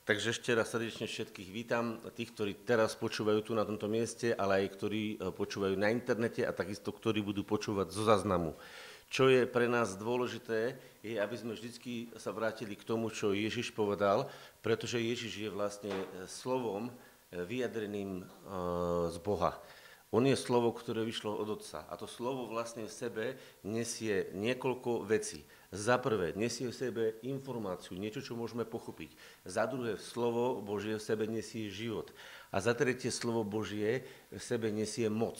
Takže ešte raz srdečne všetkých vítam, tých, ktorí teraz počúvajú tu na tomto mieste, ale aj ktorí počúvajú na internete a takisto, ktorí budú počúvať zo záznamu. Čo je pre nás dôležité, je, aby sme vždy sa vrátili k tomu, čo Ježiš povedal, pretože Ježiš je vlastne slovom vyjadreným z Boha. On je slovo, ktoré vyšlo od Otca. A to slovo vlastne v sebe nesie niekoľko vecí. Za prvé, nesie v sebe informáciu, niečo, čo môžeme pochopiť. Za druhé, slovo Božie v sebe nesie život. A za tretie, slovo Božie v sebe nesie moc.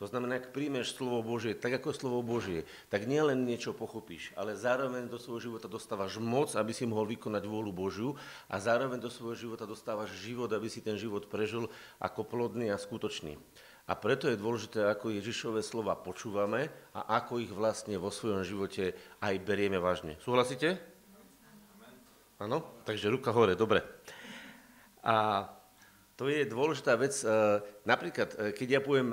To znamená, ak príjmeš slovo Božie, tak ako slovo Božie, tak nielen niečo pochopíš, ale zároveň do svojho života dostávaš moc, aby si mohol vykonať vôľu Božiu a zároveň do svojho života dostávaš život, aby si ten život prežil ako plodný a skutočný. A preto je dôležité, ako Ježišove slova počúvame a ako ich vlastne vo svojom živote aj berieme vážne. Súhlasíte? Áno? Takže ruka hore, dobre. A to je dôležitá vec, napríklad, keď ja poviem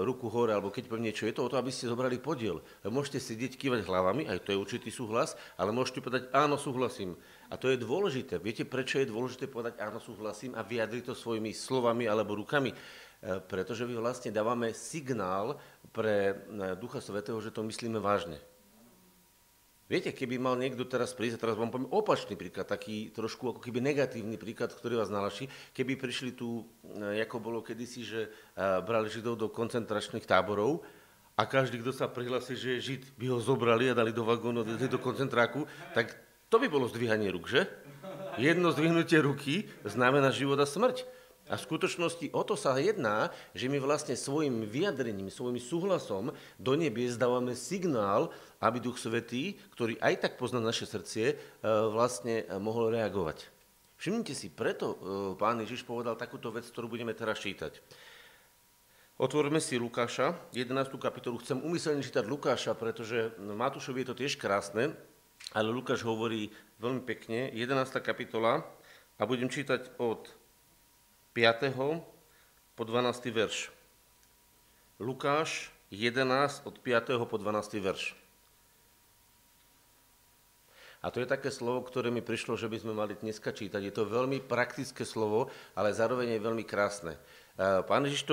ruku hore, alebo keď poviem niečo, je to o to, aby ste zobrali podiel. Môžete sedieť, kývať hlavami, aj to je určitý súhlas, ale môžete povedať, áno, súhlasím. A to je dôležité. Viete, prečo je dôležité povedať, áno, súhlasím a vyjadriť to svojimi slovami alebo rukami? Pretože my vlastne dávame signál pre Ducha Svätého, že to myslíme vážne. Viete, keby mal niekto teraz prísť, a teraz vám poviem opačný príklad, taký trošku ako keby negatívny príklad, ktorý vás nalaší, keby prišli tu, ako bolo kedysi, že brali Židov do koncentračných táborov a každý, kto sa prihlásil, že je Žid, by ho zobrali a dali do vagónu, do koncentráku, tak to by bolo zdvihanie ruk, že? Jedno zdvihnutie ruky znamená život a smrť. A v skutočnosti o to sa jedná, že my vlastne svojim vyjadrením, svojim súhlasom do nebies dávame signál, aby Duch Svätý, ktorý aj tak pozná naše srdce, vlastne mohol reagovať. Všimnite si, preto Pán Ježiš povedal takúto vec, ktorú budeme teraz čítať. Otvorme si Lukáša, 11. kapitolu. Chcem umyselne čítať Lukáša, pretože Matúšovi je to tiež krásne, ale Lukáš hovorí veľmi pekne, 11. kapitola, a budem čítať od 5. po 12. verš. Lukáš 11 od 5. po 12. verš. A to je také slovo, ktoré mi prišlo, že by sme mali dneska čítať. Je to veľmi praktické slovo, ale zároveň je veľmi krásne. Pán Ježiš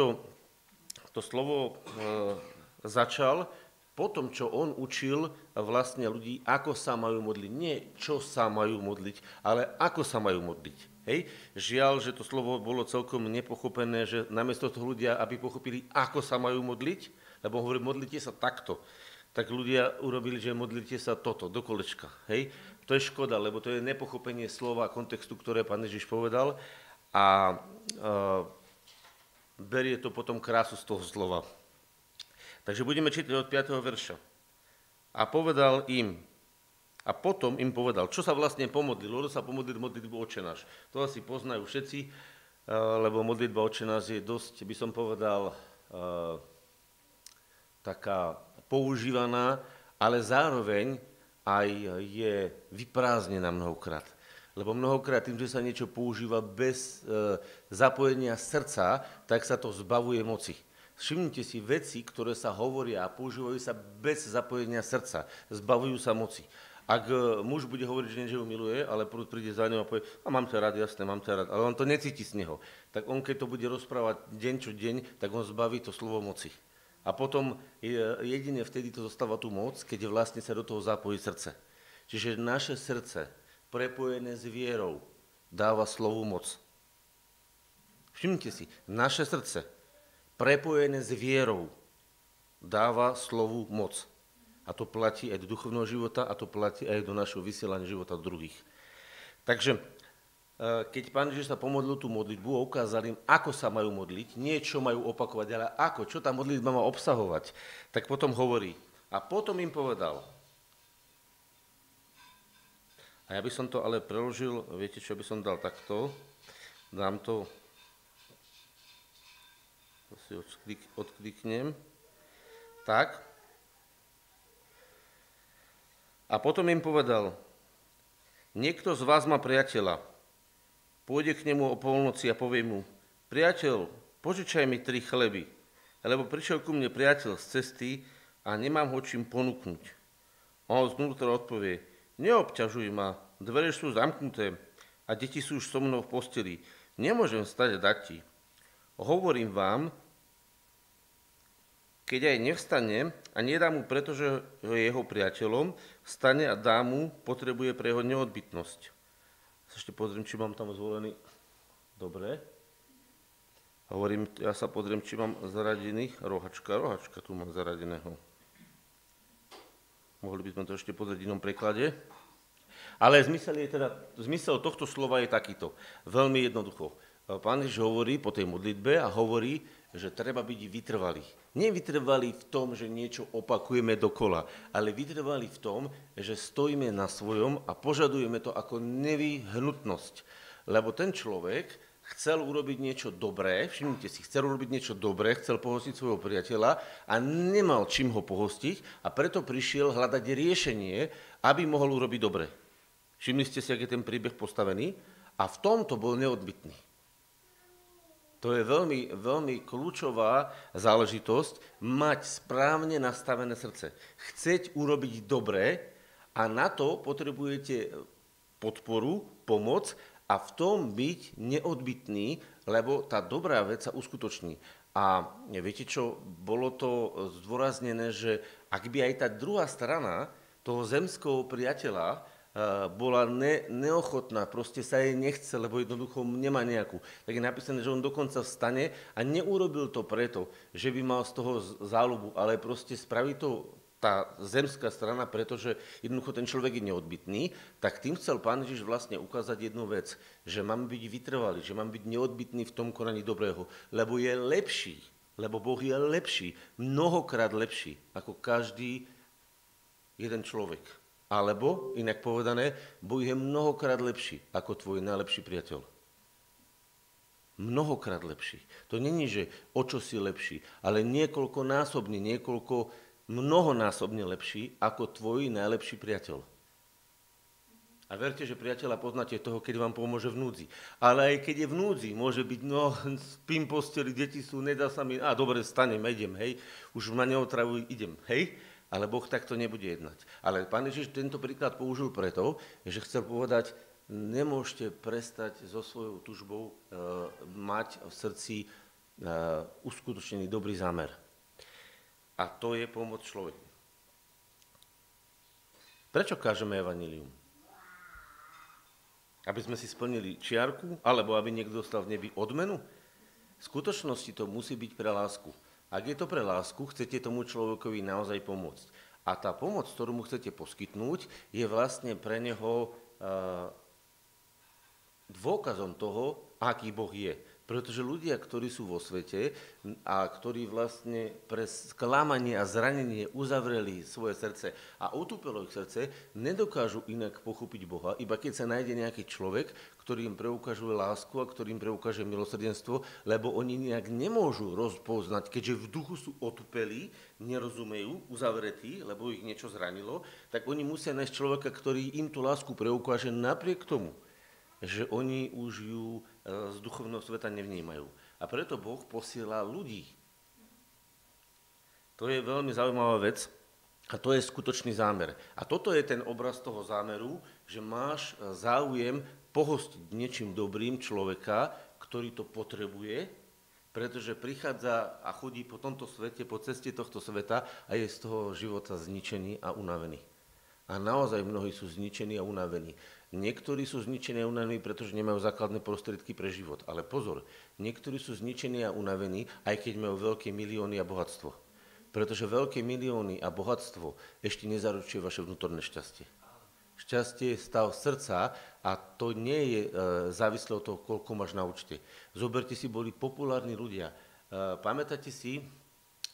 to slovo začal po tom, čo on učil vlastne ľudí, ako sa majú modliť. Nie čo sa majú modliť, ale ako sa majú modliť. Hej, žiaľ, že to slovo bolo celkom nepochopené, že namiesto toho ľudia, aby pochopili, ako sa majú modliť, lebo hovorí, modlite sa takto, tak ľudia urobili, že modlite sa toto, do kolečka. Hej, to je škoda, lebo to je nepochopenie slova a kontextu, ktoré Pán Ježiš povedal a berie to potom krásu z toho slova. Takže budeme čítať od 5. verša. A povedal im, a potom im povedal, čo sa vlastne pomodlilo. Lebo sa pomodliť modlitbu Otče náš. To asi poznajú všetci, lebo modlitba Otče náš je dosť, by som povedal, taká používaná, ale zároveň aj je vyprázdnená mnohokrát. Lebo mnohokrát tým, že sa niečo používa bez zapojenia srdca, tak sa to zbavuje moci. Všimnite si veci, ktoré sa hovoria a používajú sa bez zapojenia srdca. Zbavujú sa moci. Ak muž bude hovoriť, že niečo miluje, ale prúd príde za ňou a povie, a mám ťa rád, jasné, mám ťa rád, ale on to necíti z neho. Tak on, keď to bude rozprávať deň čo deň, tak on zbaví to slovo moci. A potom jedine vtedy to zostáva tú moc, keď vlastne sa do toho zapojí srdce. Čiže naše srdce, prepojené s vierou, dáva slovu moc. Všimnite si, naše srdce, prepojené s vierou, dáva slovu moc. A to platí aj do duchovného života a to platí aj do našho vysielania života druhých. Takže, keď Pán Ježiš sa pomodlil tú modlitbu a ukázal im, ako sa majú modliť, nie čo majú opakovať, ale ako, čo tá modlitba má obsahovať, tak potom hovorí. A potom im povedal. A ja by som to ale preložil, viete, čo by som dal takto? Dám to si odkliknem. Tak. A potom im povedal, niekto z vás má priateľa, pôjde k nemu o polnoci a povie mu, priateľ, požičaj mi 3 chleby, lebo prišiel ku mne priateľ z cesty a nemám ho čím ponúknuť. On znútra odpovie, neobťažuj ma, dvere sú zamknuté, a deti sú už so mnou v posteli. Nemôžem vstať a dať ti. Hovorím vám, keď aj nevstane a nedá mu, pretože je jeho priateľom, vstane a dá mu, potrebuje pre jeho neodbytnosť. Ešte pozriem, či mám tam zvolený. Dobre. Hovorím, ja sa pozriem, či mám zaradených. Rohačka, tu mám zaradeného. Mohli by sme to ešte pozrieť v inom preklade. Ale zmysel tohto slova je takýto. Veľmi jednoducho. Pán Ježiš hovorí po tej modlitbe a hovorí, že treba byť vytrvalý. Nevytrvalý v tom, že niečo opakujeme dokola, ale vytrvalý v tom, že stojíme na svojom a požadujeme to ako nevyhnutnosť. Lebo ten človek chcel urobiť niečo dobré, všimnite si, chcel pohostiť svojho priateľa a nemal čím ho pohostiť a preto prišiel hľadať riešenie, aby mohol urobiť dobre. Všimli ste si, ak je ten príbeh postavený a v tomto bol neodbytný. To je veľmi, veľmi kľúčová záležitosť, mať správne nastavené srdce. Chceť urobiť dobré a na to potrebujete podporu, pomoc a v tom byť neodbytný, lebo tá dobrá vec sa uskutoční. A viete čo, bolo to zdôraznené, že ak by aj tá druhá strana toho zemského priateľa bola neochotná, proste sa jej nechce, lebo jednoducho nemá nejakú. Tak je napísané, že on dokonca vstane a neurobil to preto, že by mal z toho záľubu, ale proste spraví to tá zemská strana, pretože jednoducho ten človek je neodbytný, tak tým chcel Pán Ježiš vlastne ukázať jednu vec, že mám byť vytrvalý, že mám byť neodbytný v tom konaní dobrého, lebo je lepší, lebo Boh je lepší, mnohokrát lepší, ako každý jeden človek. Alebo, inak povedané, Boh je mnohokrát lepší ako tvoj najlepší priateľ. Mnohokrát lepší. To není, že o čo si lepší, ale mnohonásobne lepší ako tvoj najlepší priateľ. A verte, že priateľa poznáte toho, keď vám pomôže v núdzi. Ale aj keď je v núdzi, môže byť, spím posteli, deti sú, nedá sa mi, dobre, vstanem, idem, hej, už ma neotravuj, idem, hej. Ale Boh takto nebude jednať. Ale Pán Ježiš tento príklad použil preto, že chcel povedať, nemôžete prestať so svojou tužbou mať v srdci uskutočnený dobrý zámer. A to je pomoc človeku. Prečo kážeme evanjelium? Aby sme si splnili čiarku, alebo aby niekto dostal v nebi odmenu? V skutočnosti to musí byť pre lásku. Ak je to pre lásku, chcete tomu človekovi naozaj pomôcť. A tá pomoc, ktorú mu chcete poskytnúť, je vlastne pre neho dôkazom toho, aký Boh je. Pretože ľudia, ktorí sú vo svete a ktorí vlastne pre sklamanie a zranenie uzavreli svoje srdce a otúpelo ich srdce, nedokážu inak pochopiť Boha, iba keď sa nájde nejaký človek, ktorým preukážu lásku a ktorým preukáže milosrdenstvo, lebo oni nejak nemôžu rozpoznať, keďže v duchu sú otupelí, nerozumejú, uzavretí, lebo ich niečo zranilo, tak oni musia nájsť človeka, ktorý im tú lásku preukáže napriek tomu, že oni už ju z duchovného sveta nevnímajú. A preto Boh posiela ľudí. To je veľmi zaujímavá vec. A to je skutočný zámer. A toto je ten obraz toho zámeru, že máš záujem pohostiť niečím dobrým človeka, ktorý to potrebuje, pretože prichádza a chodí po tomto svete, po ceste tohto sveta a je z toho života zničený a unavený. A naozaj mnohí sú zničení a unavení. Niektorí sú zničení a unavení, pretože nemajú základné prostriedky pre život. Ale pozor, niektorí sú zničení a unavení, aj keď majú veľké milióny a bohatstvo. Pretože veľké milióny a bohatstvo ešte nezaručuje vaše vnútorné šťastie. Šťastie je stav srdca a to nie je závislé od toho, koľko máš na účte. Zoberte si, boli populárni ľudia. Pamätáte si,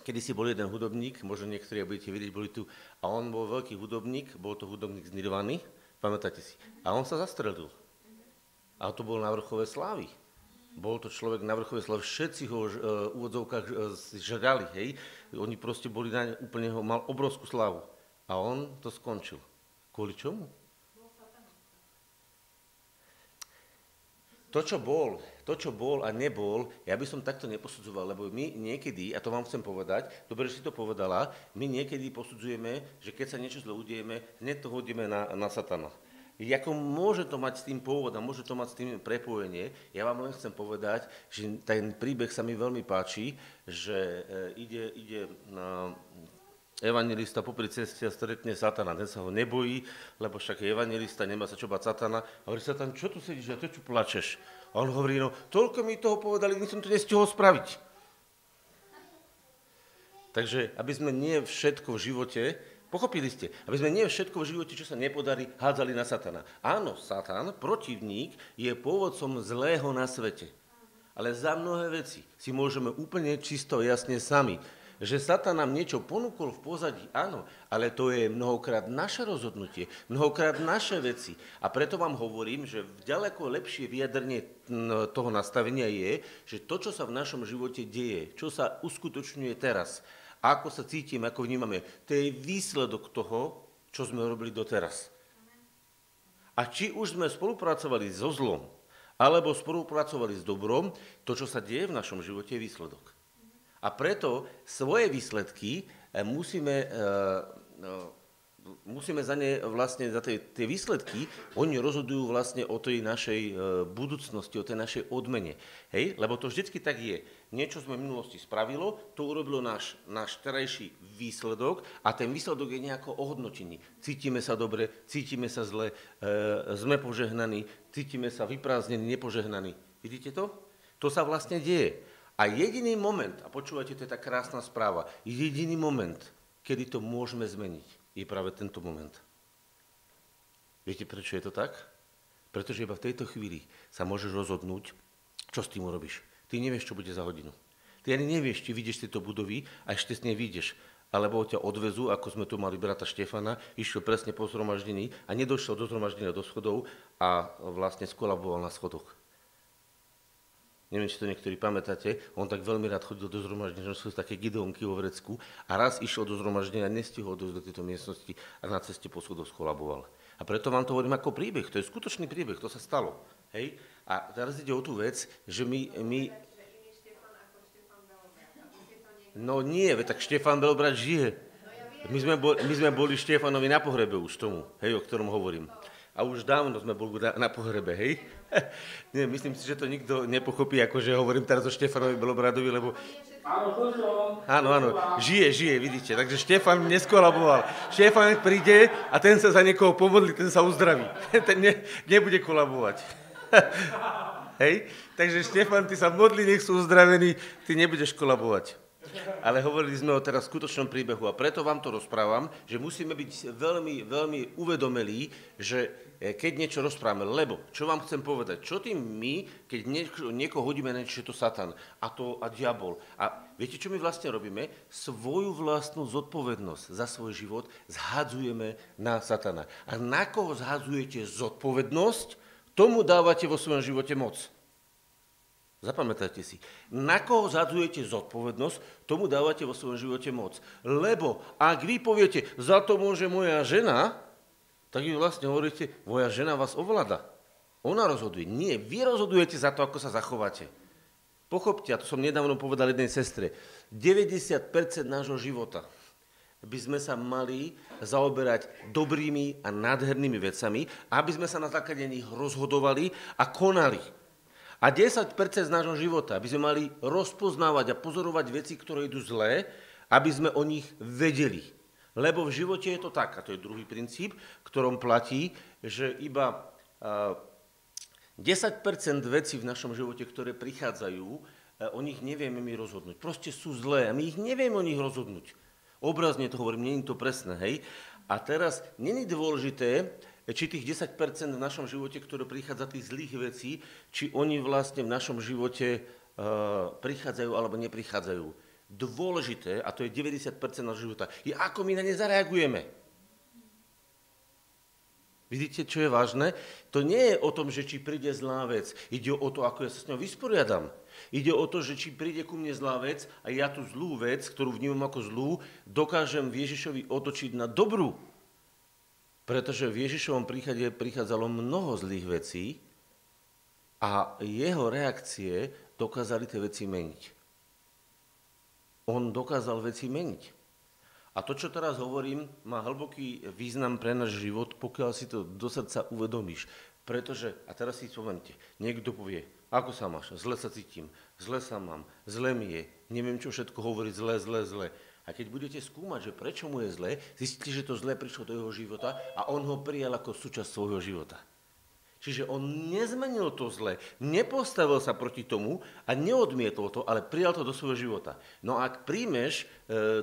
kedy si bol jeden hudobník, možno niektorí, budete vidieť, boli tu, a on bol veľký hudobník, bol to hudobník z Nirvány, pamätáte si, a on sa zastrelil. A to bol na vrchole slávy. Bol to človek na vrchole slávy, všetci ho v úvodzovkách žrali, hej. Oni proste boli na úplne, mal obrovskú slávu. A on to skončil. Kvôli čomu? To, čo bol a nebol, ja by som takto neposudzoval, lebo my niekedy, a to vám chcem povedať, dobre, že si to povedala, my niekedy posudzujeme, že keď sa niečo zle udejeme, hneď to hodíme na satana. Ako môže to mať s tým pôvod a môže to mať s tým prepojenie, ja vám len chcem povedať, že ten príbeh sa mi veľmi páči, že ide na evanjelista popri ceste a stretne satana, ten sa ho nebojí, lebo však je evanjelista, nemá sa čo bať satana. A hovorí satan, čo tu sedíš a to čo plačeš? A on hovorí, no toľko mi toho povedali, nikdy som to nestihol spraviť. Takže, aby sme nie všetko v živote, pochopili ste, aby sme nie všetko v živote, čo sa nepodarí, hádzali na satana. Áno, satan, protivník, je pôvodcom zlého na svete. Ale za mnohé veci si môžeme úplne čisto jasne sami. Že satan nám niečo ponúkol v pozadí, áno, ale to je mnohokrát naše rozhodnutie, mnohokrát naše veci. A preto vám hovorím, že ďaleko lepšie vyjadrenie toho nastavenia je, že to, čo sa v našom živote deje, čo sa uskutočňuje teraz, ako sa cítime, ako vnímame, to je výsledok toho, čo sme robili doteraz. A či už sme spolupracovali so zlom, alebo spolupracovali s dobrom, to, čo sa deje v našom živote, je výsledok. A preto svoje výsledky musíme za ne vlastne, za tie výsledky, oni rozhodujú vlastne o tej našej budúcnosti, o tej našej odmene. Hej? Lebo to vždycky tak je. Niečo sme v minulosti spravilo, to urobilo náš terajší výsledok a ten výsledok je nejako ohodnotený. Cítime sa dobre, cítime sa zle, sme požehnaní, cítime sa vyprázdnení, nepožehnaní. Vidíte to? To sa vlastne deje. A jediný moment, a počúvate, to je tá krásna správa, jediný moment, kedy to môžeme zmeniť, je práve tento moment. Viete, prečo je to tak? Pretože iba v tejto chvíli sa môžeš rozhodnúť, čo s tým urobíš. Ty nevieš, čo bude za hodinu. Ty ani nevieš, či vyjdeš z tejto budovy a ešte s nej vyjdeš. Alebo ťa odvezú, ako sme tu mali brata Štefana, išiel presne po zhromaždení a nedošiel do zhromaždenia do schodov a vlastne skolaboval na schodoch. Neviem, či to niektorí pamätáte, on tak veľmi rád chodil do zhromaždenia, že sú také gideonky vo Vrecku a raz išiel do zhromaždenia, nestihol dosť do tejto miestnosti a na ceste po schodoch skolaboval. A preto vám to hovorím ako príbeh, to je skutočný príbeh, to sa stalo. Hej? A teraz ide o tú vec, že my... No nie, tak Štefan Belobrad žije. My sme boli Štefanovi na pohrebe už tomu, hej, o ktorom hovorím. A už dávno sme boli na pohrebe, hej? Nie, myslím si, že to nikto nepochopí, akože hovorím teraz o Štefanovi Belobradovi, lebo... Áno, žije, vidíte. Takže Štefan neskolaboval. Štefan príde a ten sa za niekoho pomodlí, ten sa uzdraví. Ten nebude kolabovať. Hej? Takže Štefan, ty sa modlí, nech sú uzdravení, ty nebudeš kolabovať. Ale hovorili sme o teraz skutočnom príbehu a preto vám to rozprávam, že musíme byť veľmi, veľmi uvedomelí, že keď niečo rozprávame, lebo čo vám chcem povedať, čo tým my, keď niekoho hodíme na niečo, je to satan a diabol. A viete, čo my vlastne robíme? Svoju vlastnú zodpovednosť za svoj život zhadzujeme na satana. A na koho zhadzujete zodpovednosť, tomu dávate vo svojom živote moc. Zapamätajte si, na koho zhadzujete zodpovednosť, tomu dávate vo svojom živote moc. Lebo ak vy poviete, za to môže moja žena, tak vy vlastne hovoríte, moja žena vás ovláda. Ona rozhoduje. Nie, vy rozhodujete za to, ako sa zachováte. Pochopte, a to som nedávno povedal jednej sestre, 90% nášho života by sme sa mali zaoberať dobrými a nádhernými vecami, aby sme sa na základe nich rozhodovali a konali. A 10% z nášho života, aby sme mali rozpoznávať a pozorovať veci, ktoré idú zlé, aby sme o nich vedeli. Lebo v živote je to tak, a to je druhý princíp, ktorom platí, že iba 10% vecí v našom živote, ktoré prichádzajú, o nich nevieme my rozhodnúť. Proste sú zlé a my ich nevieme o nich rozhodnúť. Obrazne to hovorím, nie je to presné, hej? A teraz nie je dôležité, či tých 10% v našom živote, ktoré prichádza tých zlých vecí, či oni vlastne v našom živote prichádzajú alebo neprichádzajú. Dôležité, a to je 90% našho života, je ako my na ne zareagujeme. Vidíte, čo je vážne? To nie je o tom, že či príde zlá vec. Ide o to, ako ja sa s ňou vysporiadam. Ide o to, že či príde ku mne zlá vec a ja tú zlú vec, ktorú vnímam ako zlú, dokážem Ježišovi otočiť na dobrú. Pretože v Ježišovom príchode prichádzalo mnoho zlých vecí a jeho reakcie dokázali tie veci meniť. On dokázal veci meniť. A to, čo teraz hovorím, má hlboký význam pre náš život, pokiaľ si to do srdca uvedomíš. Pretože, a teraz si spomente, niekto povie, ako sa máš, zle sa cítim, zle sa mám, zle mi je, neviem čo všetko hovoriť, zle. A keď budete skúmať, že prečo mu je zle, zistíte, že to zle prišlo do jeho života a on ho prijal ako súčasť svojho života. Čiže on nezmenil to zle, nepostavil sa proti tomu a neodmietol to, ale prijal to do svojho života. No a ak príjmeš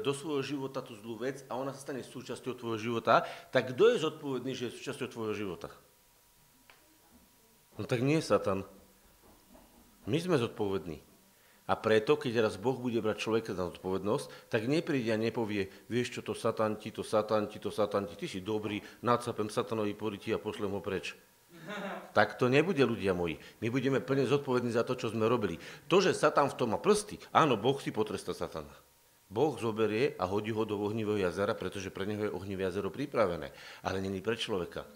do svojho života tú zlú vec a ona sa stane súčasťou tvojho života, tak kto je zodpovedný, že je súčasťou tvojho života? No tak nie je Satan. My sme zodpovední. A preto, keď raz Boh bude brať človeka na zodpovednosť, tak nepríde a nepovie, vieš čo, to Satan ti, ty si dobrý, nácapem Satanovi poriti a pošlem ho preč. Tak to nebude, ľudia moji. My budeme plne zodpovední za to, čo sme robili. To, že Satan v tom má prsty, áno, Boh si potrestá Satana. Boh zoberie a hodí ho do ohnivého jazera, pretože pre neho je ohnivé jazero pripravené, ale není pre človeka.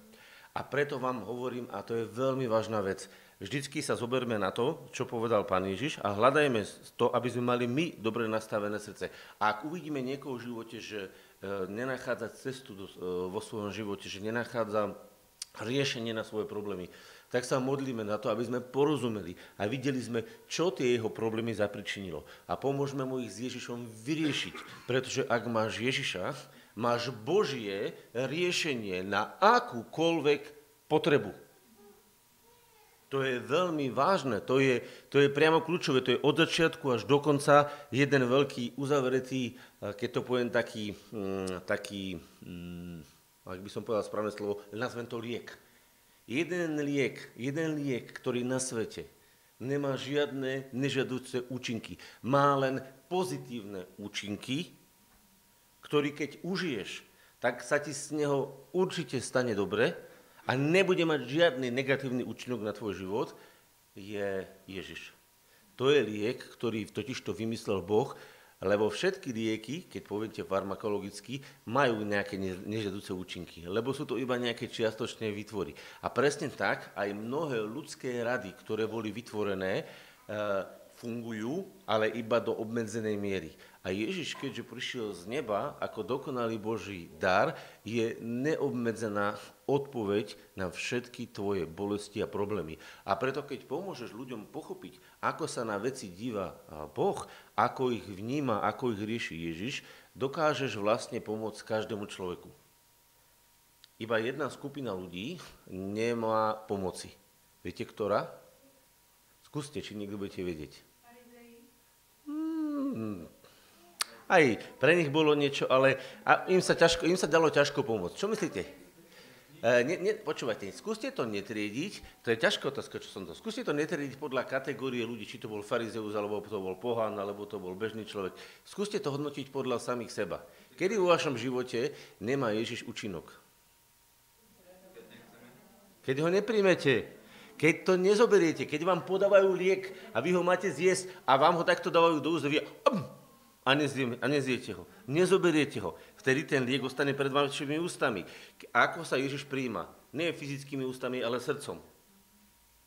A preto vám hovorím, a to je veľmi vážna vec, vždycky sa zoberme na to, čo povedal Pán Ježiš a hľadajme to, aby sme mali my dobre nastavené srdce. A ak uvidíme niekoho v živote, že nenachádza cestu vo svojom živote, že nenachádza riešenie na svoje problémy, tak sa modlíme na to, aby sme porozumeli a videli sme, čo tie jeho problémy zapričinilo. A pomôžeme mu ich s Ježišom vyriešiť, pretože ak máš Ježiša, máš Božie riešenie na akúkoľvek potrebu. To je veľmi vážne, to je priamo kľúčové, to je od začiatku až do konca jeden veľký uzavretý, keď to poviem taký ak by som povedal správne slovo, nazvem to liek. Jeden liek, ktorý na svete nemá žiadne nežiaduce účinky. Má len pozitívne účinky, ktorý keď užiješ, tak sa ti z neho určite stane dobre a nebude mať žiadny negatívny účinok na tvoj život, je Ježiš. To je liek, ktorý totižto vymyslel Boh, lebo všetky lieky, keď poviete farmakologicky, majú nejaké nežiaduce účinky, lebo sú to iba nejaké čiastočné výtvory. A presne tak aj mnohé ľudské rady, ktoré boli vytvorené, fungujú, ale iba do obmedzenej miery. A Ježiš, keďže prišiel z neba ako dokonalý Boží dar, je neobmedzená odpoveď na všetky tvoje bolesti a problémy. A preto, keď pomôžeš ľuďom pochopiť, ako sa na veci díva Boh, ako ich vníma, ako ich rieši Ježiš, dokážeš vlastne pomôcť každému človeku. Iba jedna skupina ľudí nemá pomoci. Viete, ktorá? Skúste, či niekto budete vedieť. Aj pre nich bolo niečo, ale im sa dalo ťažko pomôcť. Čo myslíte? Počúvajte, skúste to netriediť, to je ťažká otázka, čo som to. Skúste to netriediť podľa kategórie ľudí, či to bol farizeus, alebo to bol pohán, alebo to bol bežný človek. Skúste to hodnotiť podľa samých seba. Kedy vo vašom živote nemá Ježiš účinok? Keď ho neprijmete. Keď to nezoberiete, keď vám podávajú liek a vy ho máte zjesť a vám ho takto dávajú do úst a nezjete ho, nezoberiete ho, vtedy ten liek ostane pred vašimi ústami. Ako sa Ježiš prijíma? Nie fyzickými ústami, ale srdcom.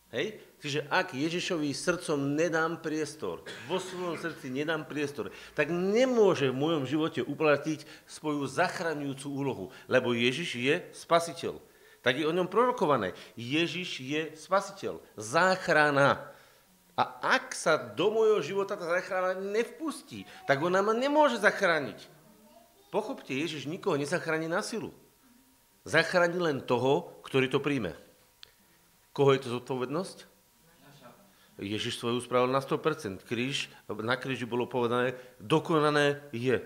Hej? Čiže ak Ježišovi srdcom nedám priestor, vo svojom srdci nedám priestor, tak nemôže v mojom živote uplatiť svoju zachraňujúcu úlohu, lebo Ježiš je spasiteľ. Tak je o ňom prorokované. Ježiš je spasiteľ, záchrana. A ak sa do mojho života tá záchrana nevpustí, tak ona ma nemôže zachrániť. Pochopte, Ježiš nikoho nezachráni na silu. Zachráni len toho, ktorý to príjme. Koho je to zodpovednosť? Ježiš svoju spravil na 100%. Na kríži bolo povedané, dokonané je.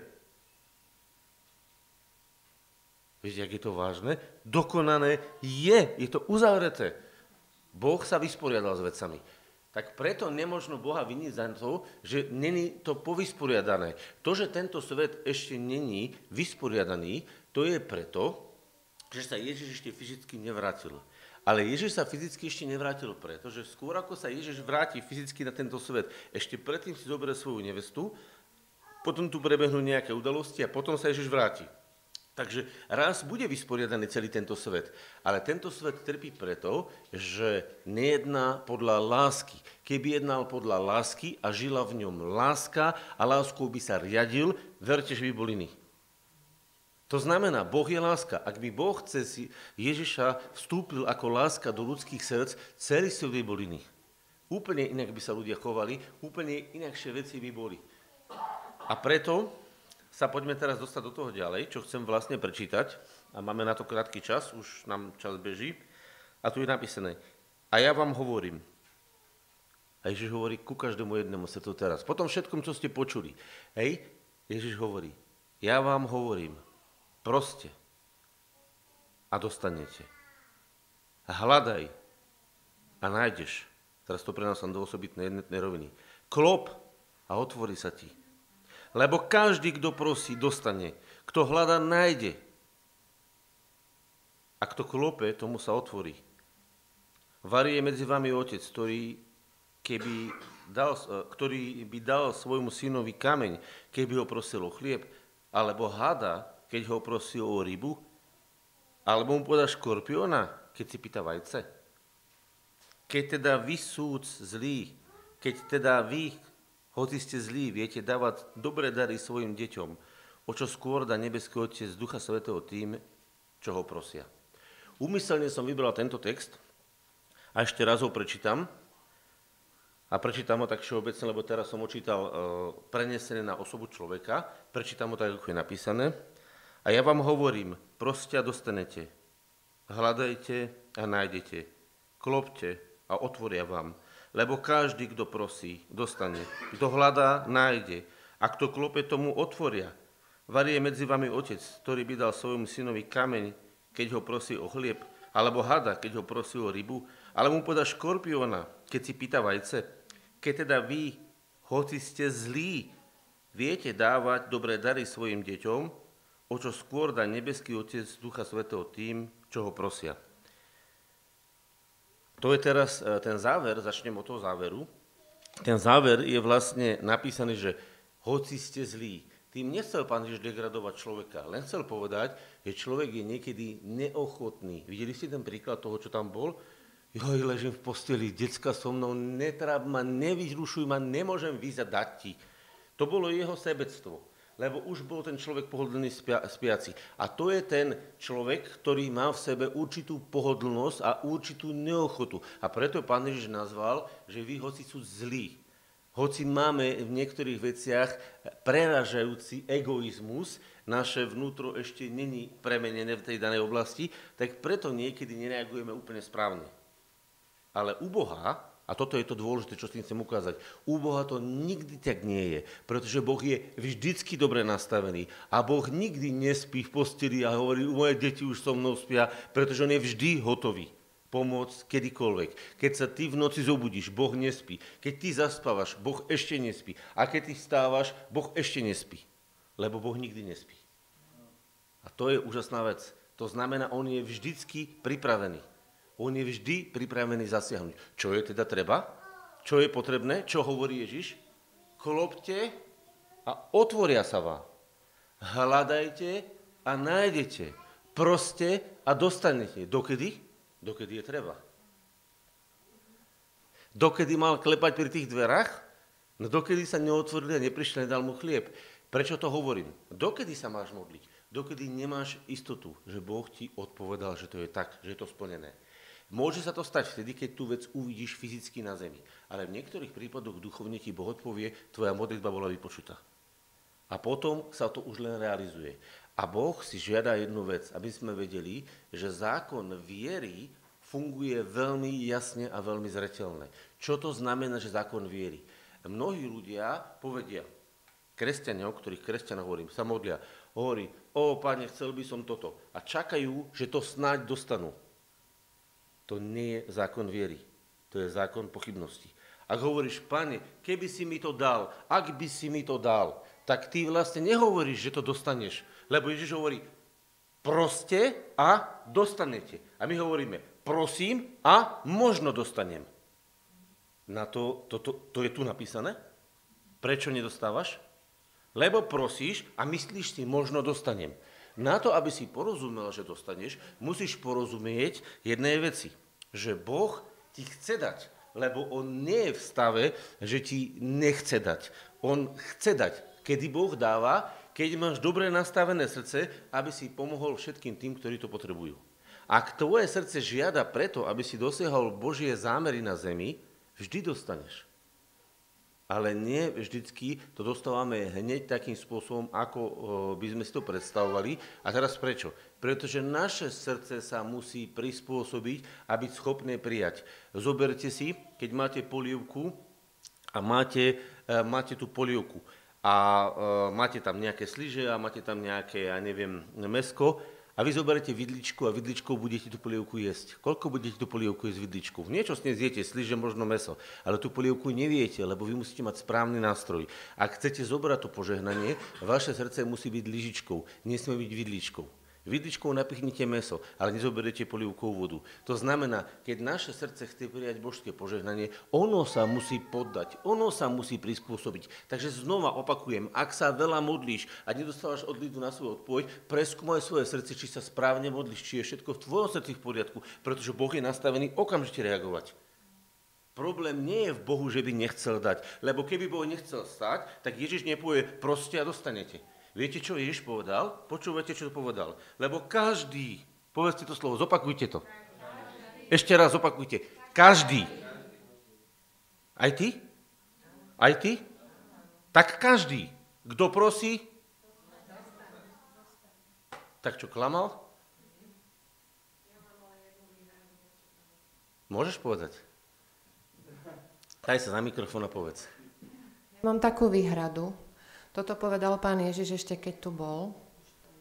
Viete, jak je to vážne? Dokonané je to uzavreté. Boh sa vysporiadal s vecami. Tak preto nemožno Boha viniť za to, že není to povysporiadané. To, že tento svet ešte není vysporiadaný, to je preto, že sa Ježiš ešte fyzicky nevrátil. Ale Ježiš sa fyzicky ešte nevrátil preto, že skôr ako sa Ježiš vráti fyzicky na tento svet, ešte predtým si zoberie svoju nevestu, potom tu prebehnú nejaké udalosti a potom sa Ježiš vráti. Takže raz bude vysporiadaný celý tento svet, ale tento svet trpí preto, že nejedná podľa lásky. Keby jednal podľa lásky a žila v ňom láska a láskou by sa riadil, verte, že by bol iný. To znamená, Boh je láska. Ak by Boh cez Ježiša vstúpil ako láska do ľudských srdc, celý svet by bol iný. Úplne inak by sa ľudia chovali, úplne inakšie veci by boli. A preto sa poďme teraz dostať do toho ďalej, čo chcem vlastne prečítať. A máme na to krátky čas, už nám čas beží. A tu je napísané, a ja vám hovorím. A Ježiš hovorí, ku každému jednému sa to teraz. Potom všetkom, čo ste počuli. Hej, Ježiš hovorí, ja vám hovorím. Proste a dostanete. Hľadaj a nájdeš. Teraz to prenášam do osobitnej jednotnej roviny. Klop a otvorí sa ti. Lebo každý, kto prosí, dostane. Kto hľadá, nájde. A kto klope, tomu sa otvorí. Varí je medzi vami otec, ktorý by dal svojmu synovi kameň, keby ho prosil o chlieb, alebo hada, keď ho prosil o rybu, alebo mu podá škorpiona, keď si pýta vajce. Keď teda vy súd zlí, keď teda vy, hoci ste zlí, viete dávať dobré dary svojim deťom, o čo skôr dá nebeský Otec Ducha Svätého tým, čo ho prosia. Úmyselne som vybral tento text a ešte raz ho prečítam. A prečítam ho tak všeobecne, lebo teraz som ho čítal prenesené na osobu človeka. Prečítam ho tak, ako je napísané. A ja vám hovorím, proste a dostanete, hľadajte a nájdete, klopte a otvoria vám, lebo každý, kto prosí, dostane, kto hľadá, nájde, a kto klope, tomu otvoria. Varí je medzi vami otec, ktorý by dal svojmu synovi kameň, keď ho prosí o chlieb, alebo hada, keď ho prosí o rybu, alebo mu podá škorpiona, keď si pýta vajce. Keď teda vy, hoci ste zlí, viete dávať dobré dary svojim deťom, o čo skôr dá nebeský Otec Ducha Svätého tým, čo ho prosia. To je teraz ten záver, začnem od toho záveru. Ten záver je vlastne napísaný, že hoci ste zlí. Tým nechcel Pán Ježiš degradovať človeka, len chcel povedať, že človek je niekedy neochotný. Videli ste ten príklad toho, čo tam bol? Joj, ležím v posteli, decka so mnou, netráp ma, nevyrušuj ma, nemôžem vyzať, dať ti. To bolo jeho sebectvo. Lebo už bol ten človek pohodlný spiaci. A to je ten človek, ktorý má v sebe určitú pohodlnosť a určitú neochotu. A preto Pán Ježiš nazval, že vy hoci sú zlí, hoci máme v niektorých veciach preražajúci egoizmus, naše vnútro ešte není premenené v tej danej oblasti, tak preto niekedy nereagujeme úplne správne. Ale u Boha, a toto je to dôležité, čo s tým chcem ukázať. U Boha to nikdy tak nie je, pretože Boh je vždycky dobre nastavený. A Boh nikdy nespí v posteli a hovorí, moje deti už so mnou spia, pretože on je vždy hotový pomôcť kedykoľvek. Keď sa ty v noci zobudíš, Boh nespí. Keď ty zaspávaš, Boh ešte nespí. A keď ty vstávaš, Boh ešte nespí. Lebo Boh nikdy nespí. A to je úžasná vec. To znamená, on je vždycky pripravený. On je vždy pripravený zasiahnuť. Čo je teda treba? Čo je potrebné? Čo hovorí Ježiš? Klopte a otvoria sa vám. Hľadajte a nájdete. Proste a dostanete. Dokedy? Dokedy je treba. Dokedy mal klepať pri tých dverách? No dokedy sa neotvorili a neprišli, nedal mu chlieb. Prečo to hovorím? Dokedy sa máš modliť? Dokedy nemáš istotu, že Boh ti odpovedal, že to je tak, že je to splnené. Môže sa to stať vtedy, keď tú vec uvidíš fyzicky na zemi. Ale v niektorých prípadoch duchovne ti Boh odpovie, tvoja modlitba bola vypočutá. A potom sa to už len realizuje. A Boh si žiada jednu vec, aby sme vedeli, že zákon viery funguje veľmi jasne a veľmi zreteľne. Čo to znamená, že zákon viery? Mnohí ľudia povedia, kresťania, o ktorých kresťanách hovorím, sa modlia, hovorí, o Pane, chcel by som toto. A čakajú, že to snáď dostanú. To nie je zákon viery, to je zákon pochybnosti. Ak hovoríš, Pane, keby si mi to dal, ak by si mi to dal, tak ty vlastne nehovoríš, že to dostaneš. Lebo Ježiš hovorí, proste a dostanete. A my hovoríme, prosím a možno dostanem. Na to je tu napísané. Prečo nedostávaš? Lebo prosíš a myslíš si, možno dostanem. Na to, aby si porozumel, že dostaneš, musíš porozumieť jednej veci, že Boh ti chce dať, lebo on nie je v stave, že ti nechce dať. On chce dať. Kedy Boh dáva, keď máš dobre nastavené srdce, aby si pomohol všetkým tým, ktorí to potrebujú. Ak tvoje srdce žiada preto, aby si dosiahol Božie zámery na zemi, vždy dostaneš. Ale nie vždycky to dostávame hneď takým spôsobom, ako by sme si to predstavovali. A teraz prečo? Pretože naše srdce sa musí prispôsobiť a byť schopné prijať. Zoberte si, keď máte polievku a máte tú polievku a máte tam nejaké sliže a máte tam nejaké, ja neviem, mäsko a vy zoberete vidličku a vidličkou budete tú polievku jesť. Koľko budete tú polievku jesť vidličkou? Niečo s nej zjete, sliže, možno mäso, ale tú polievku neviete, lebo vy musíte mať správny nástroj. Ak chcete zobrať to požehnanie, vaše srdce musí byť lyžičkou, nesmie byť vidličkou. Vidličkou napichnite mäso, ale nezoberete polievkou vodu. To znamená, keď naše srdce chce prijať božské požehnanie, ono sa musí poddať, ono sa musí prispôsobiť. Takže znova opakujem, ak sa veľa modlíš a nedostávaš od ľudu na svoju odpoveď, preskúmaj svoje srdce, či sa správne modlíš, či je všetko v tvojom srdci v poriadku, pretože Boh je nastavený okamžite reagovať. Problém nie je v Bohu, že by nechcel dať, lebo keby Boh nechcel stať, tak Ježiš nepovie, proste a dostanete. Viete, čo Ježiš povedal? Počúvajte, čo to povedal. Lebo každý, povedzte to slovo, zopakujte to. Ešte raz opakujte. Každý. Aj ty? Aj ty? Tak každý. Kto prosí? Tak čo, klamal? Môžeš povedať? Daj sa na mikrofón a povedz. Mám takú výhradu. Toto povedal Pán Ježiš ešte keď tu bol,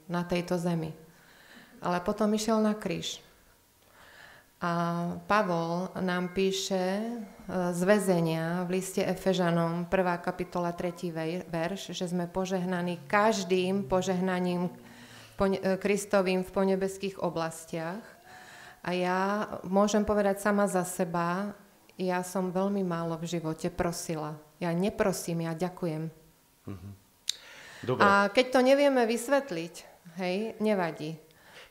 na tejto zemi. Ale potom išiel na kríž. A Pavol nám píše z väzenia v liste Efežanom 1. kapitola 3. verš, že sme požehnaní každým požehnaním Kristovým v ponebeských oblastiach. A ja môžem povedať sama za seba, ja som veľmi málo v živote prosila. Ja neprosím, ja ďakujem. Mhm. Dobre. A keď to nevieme vysvetliť, hej, nevadí.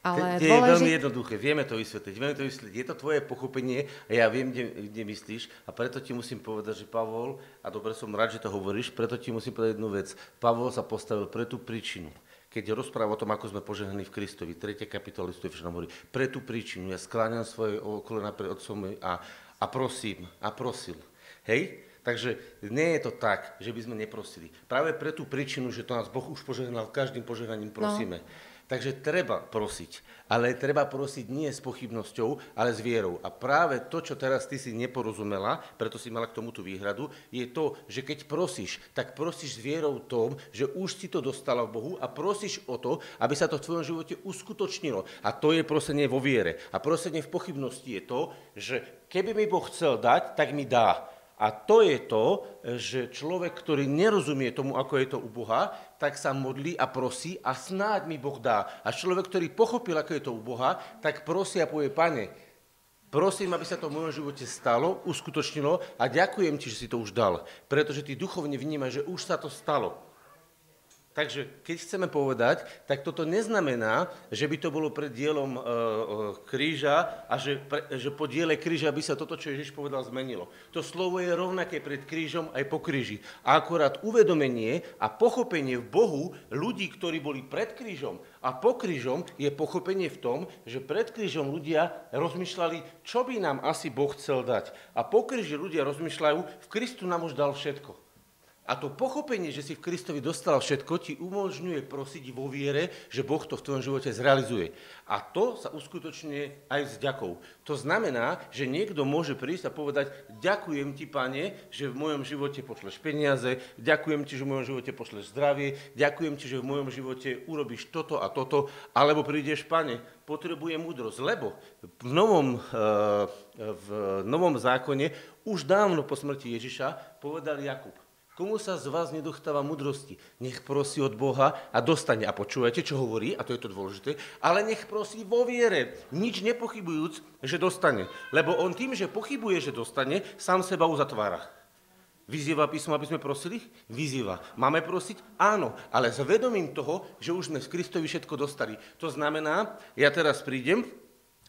Ale je veľmi jednoduché, vieme to vysvetliť, Je to tvoje pochopenie a ja viem, kde myslíš a preto ti musím povedať, že Pavol, a dobre som rád, že to hovoríš, preto ti musím povedať jednu vec. Pavol sa postavil pre tú príčinu. Keď rozpráva o tom, ako sme požehnaní v Kristovi, 3. kapitola listu Efežanom hovorí, pre tú príčinu ja skláňam svoje kolená pred Otcom a prosil. Hej? Takže nie je to tak, že by sme neprosili. Práve pre tú príčinu, že to nás Boh už požehnal, každým požehnaním prosíme. No. Takže treba prosiť. Ale treba prosiť nie s pochybnosťou, ale s vierou. A práve to, čo teraz ty si neporozumela, preto si mala k tomu tú výhradu, je to, že keď prosíš, tak prosíš s vierou tom, že už si to dostala v Bohu a prosíš o to, aby sa to v tvojom živote uskutočnilo. A to je prosenie vo viere. A prosenie v pochybnosti je to, že keby mi Boh chcel dať, tak mi dá. A to je to, že človek, ktorý nerozumie tomu, ako je to u Boha, tak sa modlí a prosí a snáď mi Boh dá. A človek, ktorý pochopil, ako je to u Boha, tak prosí a povie, Pane, prosím, aby sa to v mojom živote stalo, uskutočnilo a ďakujem ti, že si to už dal, pretože ty duchovne vnímaš, že už sa to stalo. Takže keď chceme povedať, tak toto neznamená, že by to bolo pred dielom kríža a že po diele kríža by sa toto, čo Ježiš povedal, zmenilo. To slovo je rovnaké pred krížom aj po kríži. A akorát uvedomenie a pochopenie v Bohu ľudí, ktorí boli pred krížom a po krížom je pochopenie v tom, že pred krížom ľudia rozmýšľali, čo by nám asi Boh chcel dať. A po kríži ľudia rozmýšľajú, v Kristu nám už dal všetko. A to pochopenie, že si v Kristovi dostal všetko, ti umožňuje prosiť vo viere, že Boh to v tvojom živote zrealizuje. A to sa uskutočňuje aj s ďakou. To znamená, že niekto môže prísť a povedať, ďakujem ti, Pane, že v mojom živote pošleš peniaze, ďakujem ti, že v mojom živote pošleš zdravie, ďakujem ti, že v mojom živote urobíš toto a toto, alebo prídeš, Pane, potrebujem múdrosť, lebo v novom zákone už dávno po smrti Ježiša povedal Jakub, komu sa z vás nedochtáva múdrosti? Nech prosí od Boha a dostane. A počúvajte, čo hovorí, a to je to dôležité, ale nech prosí vo viere, nič nepochybujúc, že dostane. Lebo on tým, že pochybuje, že dostane, sám seba uzatvára. Vyzýva písmo, aby sme prosili? Vyzýva. Máme prosiť? Áno. Ale s vedomím toho, že už sme v Kristovi všetko dostali. To znamená, ja teraz prídem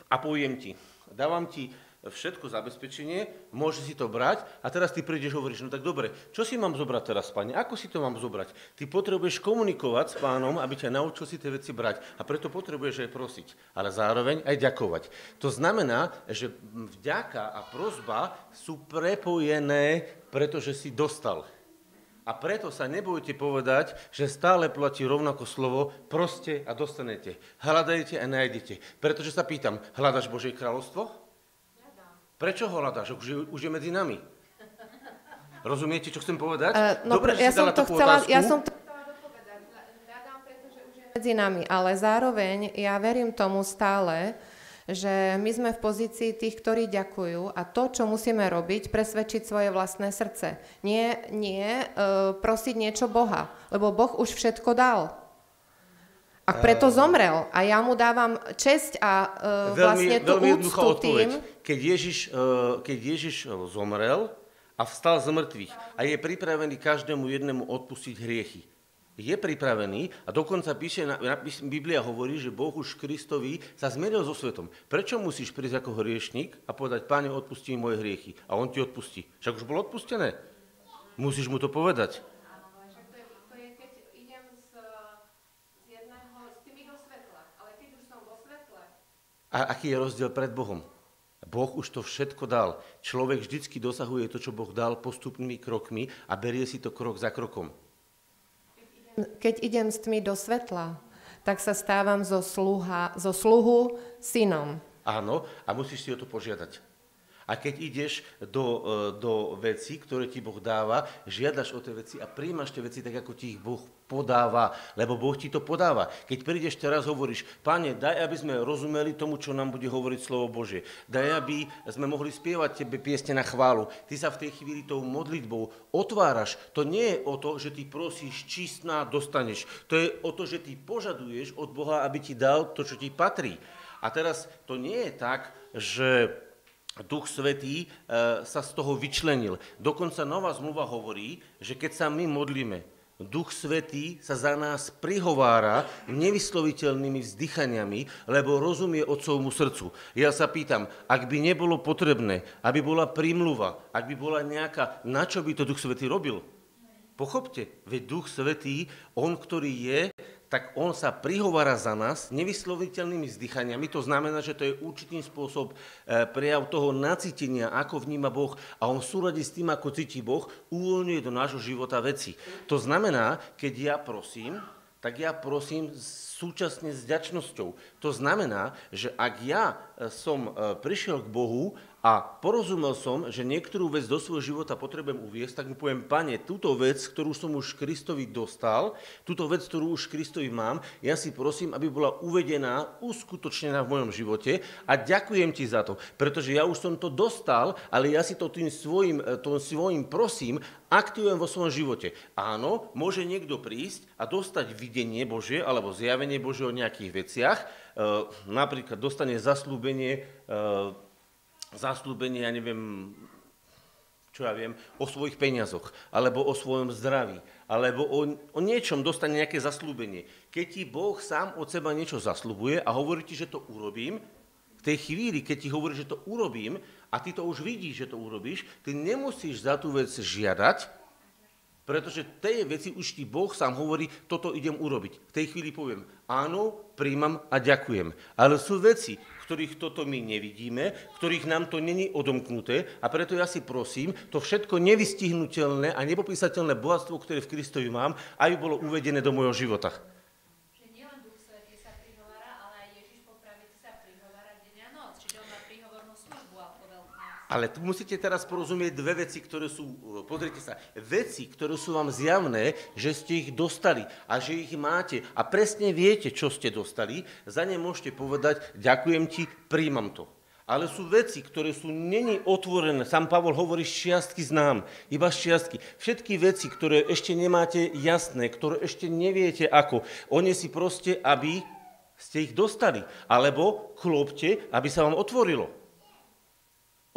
a poviem ti, dávam ti všetko zabezpečenie, môže si to brať a teraz ty prídeš a hovoríš, no tak dobre, čo si mám zobrať teraz, Pane, ako si to mám zobrať? Ty potrebuješ komunikovať s Pánom, aby ťa naučil si tie veci brať a preto potrebuješ aj prosiť, ale zároveň aj ďakovať. To znamená, že vďaka a prosba sú prepojené, pretože si dostal. A preto sa nebojte povedať, že stále platí rovnako slovo, proste a dostanete. Hľadajte a nájdete. Pretože sa pýtam, hľadaš Božie kráľovstvo? Hľadám. Prečo ho hľadaš? Už je medzi nami. Rozumiete, čo chcem povedať? Dobre, že si dala takú otázku. Ja som to chcela dopovedať. Hľadám, pretože už je medzi nami. Ale zároveň ja verím tomu stále, že my sme v pozícii tých, ktorí ďakujú a to, čo musíme robiť, presvedčiť svoje vlastné srdce. Prosiť niečo Boha, lebo Boh už všetko dal. A preto zomrel. A ja mu dávam česť a vlastne tú úctu tým. Keď Ježiš zomrel a vstal z mŕtvych a je pripravený každému jednému odpustiť hriechy, je pripravený a dokonca píše, Biblia hovorí, že Boh už Kristovi sa zmieril so svetom. Prečo musíš prísť ako hriešník a povedať, Pane, odpusti mi moje hriechy? A on ti odpustí. Však už bolo odpustené. Musíš mu to povedať. Áno, však to je keď idem z tým do svetla, ale keď už som vo svetle. A aký je rozdiel pred Bohom? Boh už to všetko dal. Človek vždycky dosahuje to, čo Boh dal postupnými krokmi a berie si to krok za krokom. Keď idem s tmy do svetla, tak sa stávam zo sluhu synom. Áno, a musíš si o to požiadať. A keď ideš do vecí, ktoré ti Boh dáva, žiadaš o tie veci a príjmaš tie veci tak, ako ti ich Boh podáva, lebo Boh ti to podáva. Keď prídeš teraz, hovoríš, Pane, daj, aby sme rozumeli tomu, čo nám bude hovoriť slovo Božie. Daj, aby sme mohli spievať tebe piesne na chválu. Ty sa v tej chvíli tou modlitbou otváraš. To nie je o to, že ty prosíš čistná, dostaneš. To je o to, že ty požaduješ od Boha, aby ti dal to, čo ti patrí. A teraz to nie je tak, že Duch Svätý sa z toho vyčlenil. Dokonca Nová zmluva hovorí, že keď sa my modlíme, Duch Svätý sa za nás prihovára nevysloviteľnými vzdychaniami, lebo rozumie Otcovmu srdcu. Ja sa pýtam, ak by nebolo potrebné, aby bola prímluva, ak by bola nejaká, na čo by to Duch Svätý robil? Pochopte, veď Duch Svätý, on, ktorý je, tak on sa prihovára za nás nevysloviteľnými vzdychaniami. To znamená, že to je určitý spôsob prejav toho nacítenia, ako vníma Boh a on súladí s tým, ako cíti Boh, uvoľňuje do nášho života veci. To znamená, keď ja prosím, tak ja prosím súčasne s vďačnosťou. To znamená, že ak ja som prišiel k Bohu a porozumel som, že niektorú vec do svojho života potrebujem uviesť, tak mu poviem, Pane, túto vec, ktorú som už Kristovi dostal, túto vec, ktorú už Kristovi mám, ja si prosím, aby bola uvedená, uskutočnená v mojom živote a ďakujem ti za to, pretože ja už som to dostal, ale ja si to tým svojim prosím aktivujem vo svojom živote. Áno, môže niekto prísť a dostať videnie Božie alebo zjavenie Božie o nejakých veciach, napríklad dostane zasľúbenie, ja neviem, čo ja viem, o svojich peniazoch, alebo o svojom zdraví, alebo o niečom dostane nejaké zasľúbenie. Keď ti Boh sám od seba niečo zasľubuje a hovorí ti, že to urobím, v tej chvíli, keď ti hovorí, že to urobím a ty to už vidíš, že to urobíš, ty nemusíš za tú vec žiadať, pretože tej veci už ti Boh sám hovorí, toto idem urobiť. V tej chvíli poviem, áno, príjmam a ďakujem. Ale sú veci, ktorých toto my nevidíme, ktorých nám to není odomknuté a preto ja si prosím, to všetko nevystihnutelné a nepopísateľné bohatstvo, ktoré v Kristovi mám, aby bolo uvedené do môjho života. Že nielen Duch Svätý sa prihovára, ale aj Ježiš po pravici sa prihovára deň a noc, čiže on má príhovornú službu a povel. Ale tu musíte teraz porozumieť dve veci, ktoré sú, pozrite sa, veci, ktoré sú vám zjavné, že ste ich dostali a že ich máte a presne viete, čo ste dostali, za ne môžete povedať, ďakujem ti, príjmam to. Ale sú veci, ktoré sú není otvorené. Sám Pavol hovorí, šiastky znám, iba šiastky. Všetky veci, ktoré ešte nemáte jasné, ktoré ešte neviete ako, oni si proste, aby ste ich dostali, alebo klopte, aby sa vám otvorilo.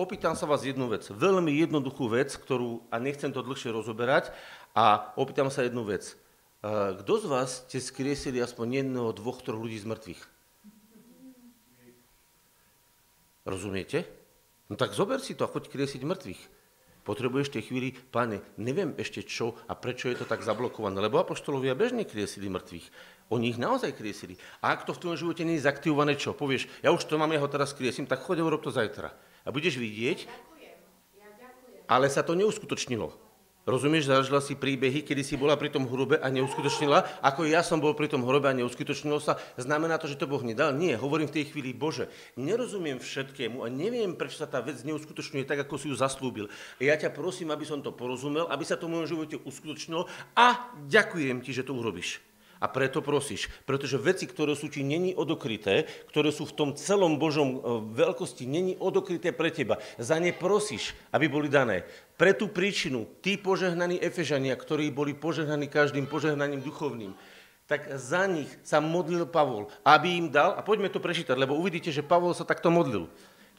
Opýtam sa vás jednu vec, veľmi jednoduchú vec, ktorú, a nechcem to dlhšie rozoberať, a opýtam sa jednu vec. Kto z vás ste skriesili aspoň jedného, dvoch, troch ľudí z mŕtvych? Rozumiete? No tak zober si to a choď kriesiť mŕtvych. Potrebuješ tie chvíli, Pane, neviem ešte čo a prečo je to tak zablokované, lebo apoštolovia bežne kriesili mŕtvych. Oni ich naozaj kriesili. A ak to v tvojom živote nie je zaktivované, čo? Povieš, ja už to mám, ja ho teraz kriesím, tak choď a urob to zajtra. A budeš vidieť, ale sa to neuskutočnilo. Rozumieš, zažila si príbehy, kedy si bola pri tom hrobe a neuskutočnila, ako ja som bol pri tom hrobe a neuskutočnilo sa, znamená to, že to Boh nedal? Nie, hovorím v tej chvíli, Bože, nerozumiem všetkému a neviem, prečo sa tá vec neuskutočňuje tak, ako si ju zaslúbil. Ja ťa prosím, aby som to porozumel, aby sa to v mojom živote uskutočnilo a ďakujem ti, že to urobíš. A preto prosíš, pretože veci, ktoré sú ti není odokryté, ktoré sú v tom celom Božom veľkosti, není odokryté pre teba. Za ne prosíš, aby boli dané. Pre tú príčinu, tí požehnaní Efežania, ktorí boli požehnaní každým požehnaním duchovným, tak za nich sa modlil Pavol, aby im dal, a poďme to prečítať, lebo uvidíte, že Pavol sa takto modlil.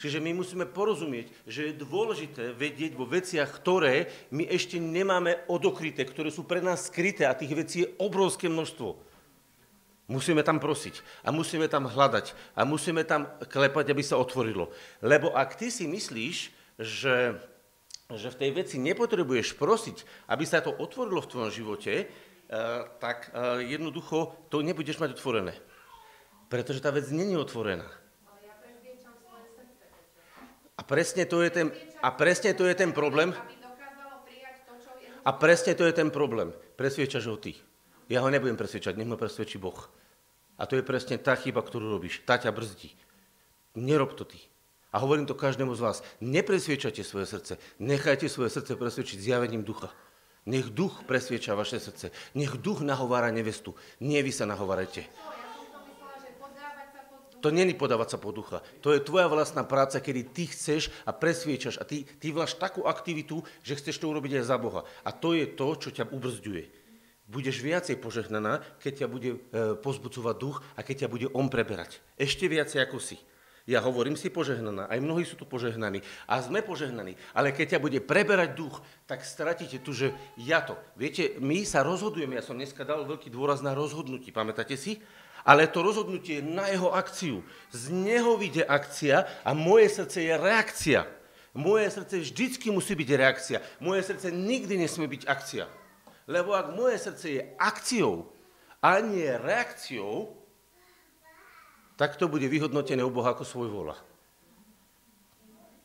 Čiže my musíme porozumieť, že je dôležité vedieť vo veciach, ktoré my ešte nemáme odokryté, ktoré sú pre nás skryté a tých vecí je obrovské množstvo. Musíme tam prosiť a musíme tam hľadať a musíme tam klepať, aby sa otvorilo. Lebo ak ty si myslíš, že v tej veci nepotrebuješ prosiť, aby sa to otvorilo v tvojom živote, tak jednoducho to nebudeš mať otvorené. Pretože tá vec nie je otvorená. A presne to je ten problém. A presne to je ten problém. Presviečaš ho ty. Ja ho nebudem presviečať, nech ma presviečí Boh. A to je presne tá chyba, ktorú robíš. Tá ťa brzdí. Nerob to ty. A hovorím to každému z vás. Nepresviečajte svoje srdce. Nechajte svoje srdce presviečať zjavením ducha. Nech duch presvieča vaše srdce. Nech duch nahovára nevestu. Nie vy sa nahovárajte. To není podávať sa pod ducha. To je tvoja vlastná práca, kedy ty chceš a presviečaš a ty vláš takú aktivitu, že chceš to urobiť aj za Boha. A to je to, čo ťa ubrzďuje. Budeš viacej požehnaná, keď ťa bude pozbudzovať duch a keď ťa bude on preberať. Ešte viacej ako si. Ja hovorím, si požehnaná, aj mnohí sú tu požehnaní a sme požehnaní, ale keď ťa bude preberať duch, tak stratíte tu, že ja to. Viete, my sa rozhodujeme, ja som dneska dal veľký dôraz na rozhodnutie, pamätáte si? Ale to rozhodnutie je na jeho akciu. Z neho vyjde akcia a moje srdce je reakcia. Moje srdce vždycky musí byť reakcia. Moje srdce nikdy nesmie byť akcia. Lebo ak moje srdce je akciou a nie reakciou, tak to bude vyhodnotené u Boha ako svoj vola.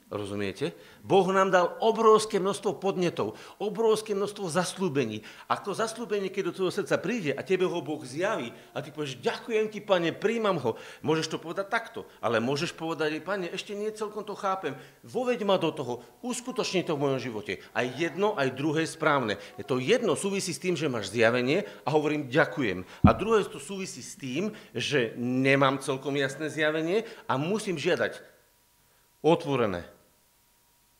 Rozumiete? Boh nám dal obrovské množstvo podnetov, obrovské množstvo zasľúbení. A to zasľúbenie, keď do tvojho srdca príde a tebe ho Boh zjaví a ty povieš, ďakujem ti, Pane, príjmam ho. Môžeš to povedať takto, ale môžeš povedať, Pane, ešte nie celkom to chápem. Voveď ma do toho, uskutočni to v mojom živote. A jedno, aj druhé je správne. To jedno súvisí s tým, že máš zjavenie a hovorím ďakujem. A druhé to súvisí s tým, že nemám celkom jasné zjavenie a musím žiadať otvorené.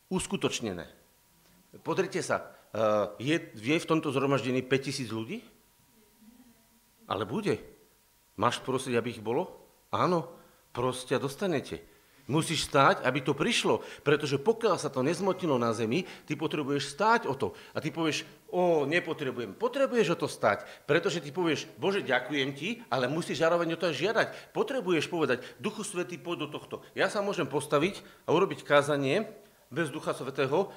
Uskutočnené. Pozrite sa, je v tomto zhromaždení 5000 ľudí? Ale bude. Máš prosiť, aby ich bolo? Áno, proste dostanete. Musíš stáť, aby to prišlo, pretože pokiaľ sa to nezmotnilo na zemi, ty potrebuješ stáť o to. A ty povieš, nepotrebujem. Potrebuješ o to stáť, pretože ty povieš, Bože, ďakujem ti, ale musíš zároveň o to aj žiadať. Potrebuješ povedať, Duchu Svätý, poď do tohto. Ja sa môžem postaviť a urobiť kázanie, bez Ducha Svätého,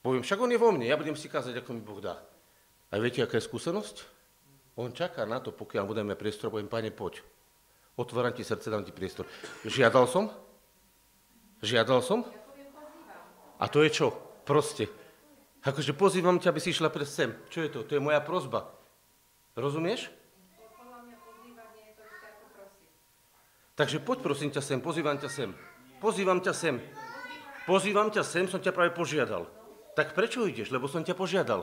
poviem, však on je vo mne, ja budem si kázať, ako mi Boh dá. A viete, aká je skúsenosť? On čaká na to, pokiaľ mu dáme priestor, poviem, Pane, poď. Otváram ti srdce, dám ti priestor. Žiadal som? A to je čo? Proste. Akože pozývam ťa, aby si išla sem. Čo je to? To je moja prosba. Rozumieš? Takže poď, prosím ťa sem, pozývam ťa sem. Pozývam ťa sem, som ťa práve požiadal. Tak prečo ideš? Lebo som ťa požiadal.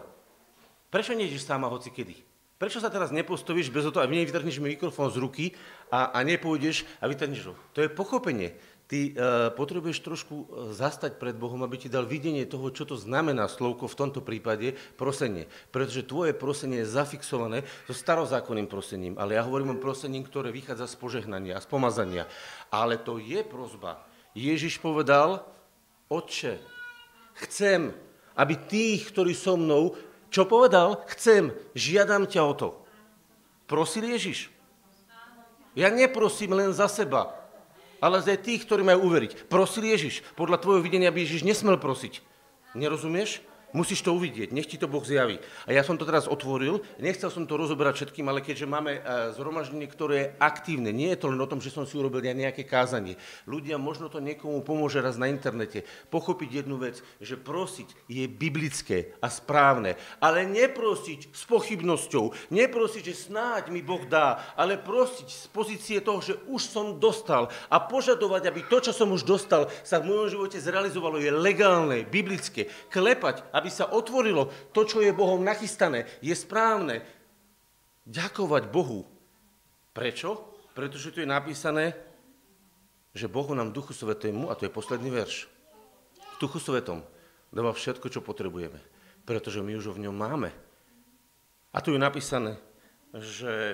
Prečo nejdeš sama hocikedy? Prečo sa teraz nepostavíš bez toho a nevytrhneš mi mikrofón z ruky a nepôjdeš a vytrhneš ho? To je pochopenie. Ty potrebuješ trošku zastať pred Bohom, aby ti dal videnie toho, čo to znamená slovko v tomto prípade prosenie. Pretože tvoje prosenie je zafixované so starozákonným prosením. Ale ja hovorím o prosení, ktoré vychádza z požehnania, z pomazania. Ale to je prosba. Ježiš povedal, Otče, chcem, aby tých, ktorí so mnou, čo povedal? Chcem, žiadam ťa o to. Prosil Ježiš. Ja neprosím len za seba. ale za tých, ktorí majú uveriť. Prosil Ježiš. Podľa tvojho videnia by Ježiš nesmel prosiť. Nerozumieš? Musíš to uvidieť, nech ti to Boh zjaví. A ja som to teraz otvoril, nechcel som to rozoberať všetkým, ale keďže máme zhromaždenie, ktoré je aktívne, nie je to len o tom, že som si urobil nejaké kázanie. Ľudia, možno to niekomu pomôže raz na internete, pochopiť jednu vec, že prosiť je biblické a správne, ale neprosiť s pochybnosťou, neprosiť, že snáď mi Boh dá, ale prosiť z pozície toho, že už som dostal a požadovať, aby to, čo som už dostal, sa v mojom živote zrealizovalo, je legálne, biblické. Klepať, aby sa otvorilo to, čo je Bohom nachystané, je správne. Ďakovať Bohu. Prečo? Pretože tu je napísané, že Bohu nám Duchu Svätému, a to je posledný verš, v Duchu Svätom dáva všetko, čo potrebujeme, pretože my už ho v ňom máme. A tu je napísané, že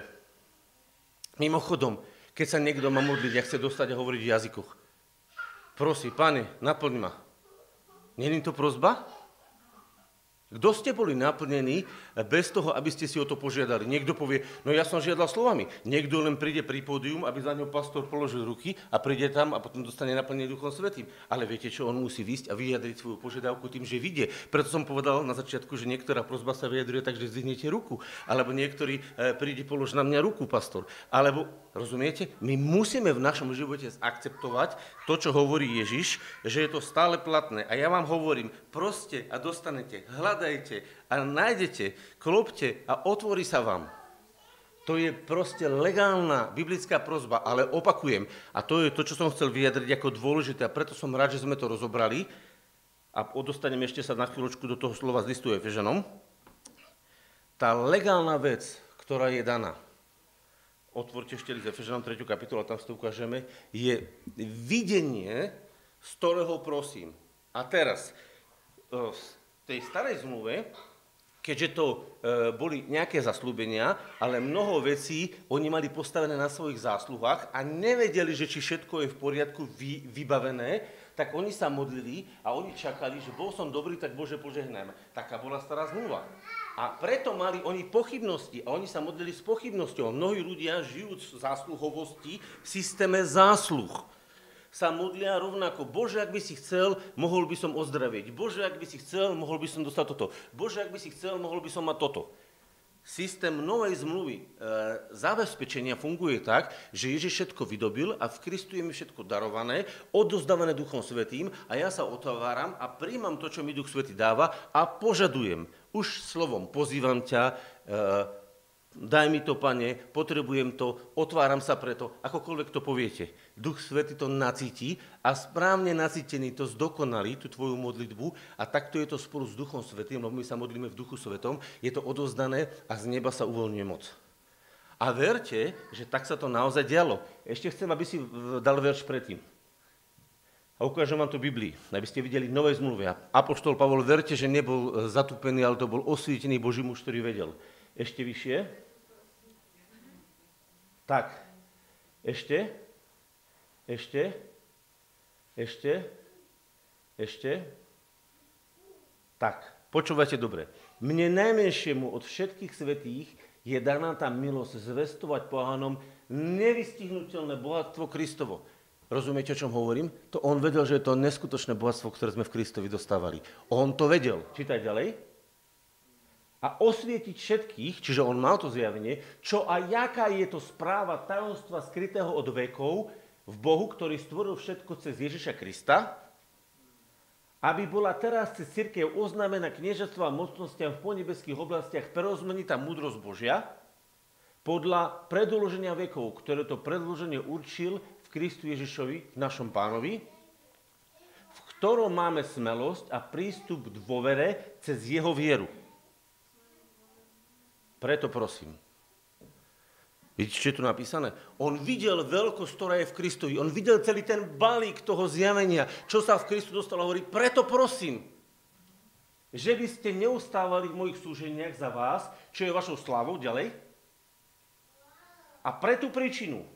mimochodom, keď sa niekto má modliť, ja chce dostať a hovoriť v jazykoch, prosí, Pane, naplň ma. Není to prosba? Kto ste boli naplnení bez toho, aby ste si o to požiadali? Niekto povie, no ja som žiadal slovami. Niekto len príde pri pódium, aby za ňou pastor položil ruky a príde tam a potom dostane naplnenie Duchom Svätým. Ale viete čo, on musí výjsť a vyjadriť svoju požiadavku tým, že vidie. Preto som povedal na začiatku, že niektorá prosba sa vyjadruje tak, že zdvihnete ruku. Alebo niektorý príde, polož na mňa ruku, pastor. Alebo, rozumiete, my musíme v našom živote akceptovať to, čo hovorí Ježiš, že je to stále platné. A ja vám hovorím, proste a dostanete, hľadajte a nájdete, klopte a otvorí sa vám. To je proste legálna biblická prosba, ale opakujem, a to je to, čo som chcel vyjadriť ako dôležité a preto som rád, že sme to rozobrali a odostanem ešte sa na chvíľočku do toho slova z listu Efežanom. Tá legálna vec, ktorá je daná, otvorte ešte list Efežanom 3. kapitolu, tam si to ukážeme, je videnie, z ktorého prosím. A teraz, v tej starej zmluve, keďže to boli nejaké zasľúbenia, ale mnoho vecí oni mali postavené na svojich zásluhách a nevedeli, že či všetko je v poriadku vybavené, tak oni sa modlili a oni čakali, že bol som dobrý, tak Bože požehnám. Taká bola stará zmluva. A preto mali oni pochybnosti a oni sa modlili s pochybnosťou. Mnohí ľudia žijú v zásluhovosti, v systéme zásluh. Sa modlia rovnako. Bože, ak by si chcel, mohol by som ozdravieť. Bože, ak by si chcel, mohol by som dostať toto. Bože, ak by si chcel, mohol by som mať toto. Systém novej zmluvy zabezpečenia funguje tak, že Ježiš všetko vydobil a v Kristu je mi všetko darované, odozdávané Duchom Svätým a ja sa otváram a príjmam to, čo mi Duch Svätý dáva a požadujem. Už slovom pozývam ťa, daj mi to, Pane, potrebujem to, otváram sa preto, akokoľvek to poviete. Duch Svätý to nacíti a správne nacítený to zdokonalí, tú tvoju modlitbu a takto je to spolu s Duchom Svätým, lebo my sa modlíme v Duchu Svätom, je to odovzdané a z neba sa uvoľňuje moc. A verte, že tak sa to naozaj dialo. Ešte chcem, aby si dal verš predtým. A ukážem vám to Biblii, aby ste videli nové zmluvy. Apoštol Pavol, verte, že nebol zatupený, ale to bol osvietený Boží muž, ktorý vedel. Ešte vyššie. Tak. Ešte. Tak. Počúvajte dobre. Mne najmenšiemu od všetkých svätých je daná tá milosť zvestovať pohanom nevystihnutelné bohatstvo Kristovo. Rozumiete, o čom hovorím? To on vedel, že je to neskutočné bohatstvo, ktoré sme v Kristovi dostávali. On to vedel. Čítaj ďalej. A osvietiť všetkých, čiže on mal to zjavenie, čo a jaká je to správa tajomstva skrytého od vekov v Bohu, ktorý stvoril všetko cez Ježiša Krista, aby bola teraz cez cirkev oznámená kniežatstva a mocnostiam v ponebeských oblastiach prerozmenitá múdrosť Božia podľa predĺženia vekov, ktoré to predĺženie určil v Kristu Ježišovi, našom Pánovi, v ktorom máme smelosť a prístup k dôvere cez jeho vieru. Preto prosím. Vidíte, čo je tu napísané? On videl veľkosť, ktorá je v Kristovi. On videl celý ten balík toho zjavenia, čo sa v Kristu dostalo. Hovorí, preto prosím, že by ste neustávali v mojich súženiach za vás, čo je vašou slávou, ďalej. A pre tú príčinu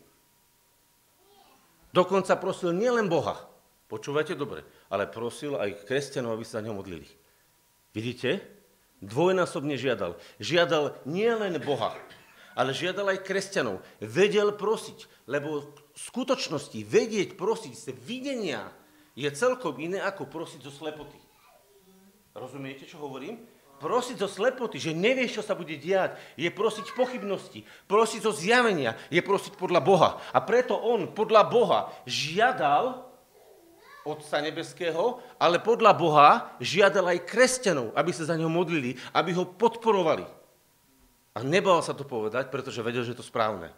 dokonca prosil nielen Boha, počúvajte dobre, ale prosil aj kresťanov, aby sa na ňo modlili. Vidíte? Dvojnásobne žiadal. Žiadal nielen Boha, ale žiadal aj kresťanov. Vedel prosiť, lebo v skutočnosti vedieť prosiť z videnia je celkom iné ako prosiť zo slepoty. Rozumiete, čo hovorím? Prosiť zo slepoty, že nevieš, čo sa bude diať, je prosiť pochybnosti, prosiť zo zjavenia, je prosiť podľa Boha. A preto on podľa Boha žiadal Otca nebeského, ale podľa Boha žiadal aj kresťanov, aby sa za ňo modlili, aby ho podporovali. A nebal sa to povedať, pretože vedel, že je to správne.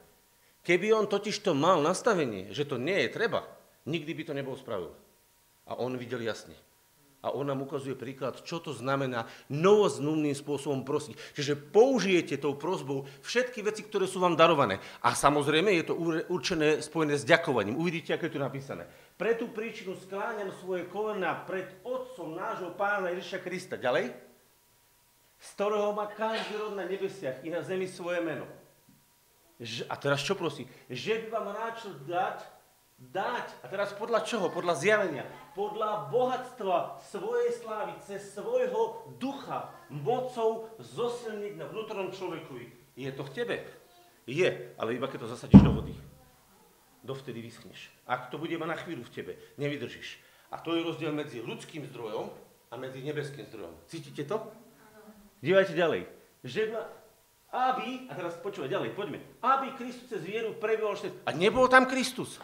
Keby on totiž to mal nastavenie, že to nie je treba, nikdy by to nebol spravil. A on videl jasne. A on nám ukazuje príklad, čo to znamená novozmluvným spôsobom prosiť. Čiže použijete tou prosbou všetky veci, ktoré sú vám darované. A samozrejme je to určené spojené s ďakovaním. Uvidíte, ako je tu napísané. Pre tú príčinu skláňam svoje kolená pred Otcom nášho Pána Ježiša Krista. Ďalej. Z ktorého má každý rod na nebesiach i na zemi svoje meno. A teraz čo prosí? Že by vám ráčil dať, a teraz podľa čoho? Podľa zjavenia. Podľa bohatstva svojej slávy, cez svojho ducha, mocou zosilniť na vnútornom človeku. Je to v tebe? Je, ale iba keď to zasadíš do vody. Dovtedy vyschneš. Ak to bude iba na chvíľu v tebe, nevydržíš. A to je rozdiel medzi ľudským zdrojom a medzi nebeským zdrojom. Cítite to? Dívajte ďalej. Aby, a teraz počúvaj ďalej, poďme. Aby Kristus cez vieru prebýval všetko. A nebol tam Kristus.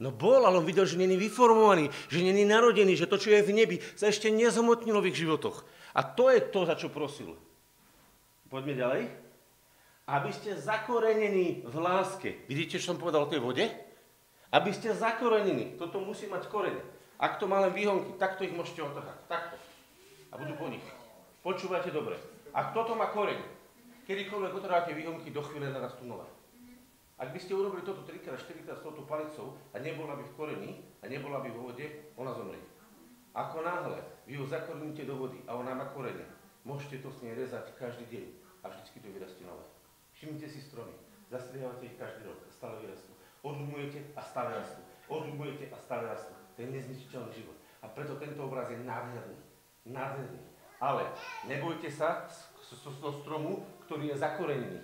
No bol, ale on videl, že není vyformovaný, že není narodený, že to, čo je v nebi, sa ešte nezhmotnilo v ich životoch. A to je to, za čo prosil. Poďme ďalej. Aby ste zakorenení v láske. Vidíte, čo som povedal o tej vode? Aby ste zakorenení. Toto musí mať korene. Ak to má len výhonky, takto ich môžete otrhať. Takto. A budú po nich. Počúvajte dobre. Ak toto má koreň, kedykoľvek otrháte výhonky, do chvíle narastú nové. Ak by ste urobili toto 3x, 4x s touto palicou a nebola by v korení a nebola by v vode, ona zomrie. Ako náhle vy ju zakorníte do vody a ona má korene, môžete to s nej rezať každý deň a vždycky to vyrastie nové. Všimnite si stromy, zastriehávate ich každý rok a stále vyrastú. Odrumujete a stále rastú. Odrumujete a stále rastú. To je nezničiteľný život. A preto tento obraz je nádherný. Nádherný. Ale nebojte sa zo stromu, ktorý je zakorenený.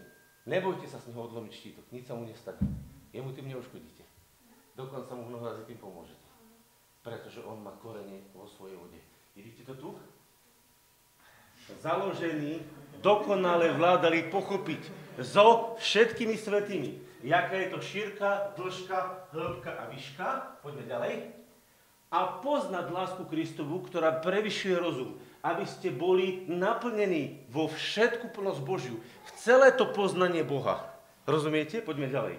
Nebojte sa z neho odlomiť štítok, nič sa mu nestane. Jemu tým neuškodíte. Dokonca mu mnohorazí tým pomôžete. Pretože on má korene vo svojej vode. Vidíte to tu? Založení, dokonale vládali pochopiť so všetkými svätými. Jaká je to šírka, dĺžka, hĺbka a výška. Poďme ďalej. A poznať lásku Kristovu, ktorá prevyšuje rozum. Aby ste boli naplnení vo všetku plnosť Božiu. V celé to poznanie Boha. Rozumiete? Poďme ďalej.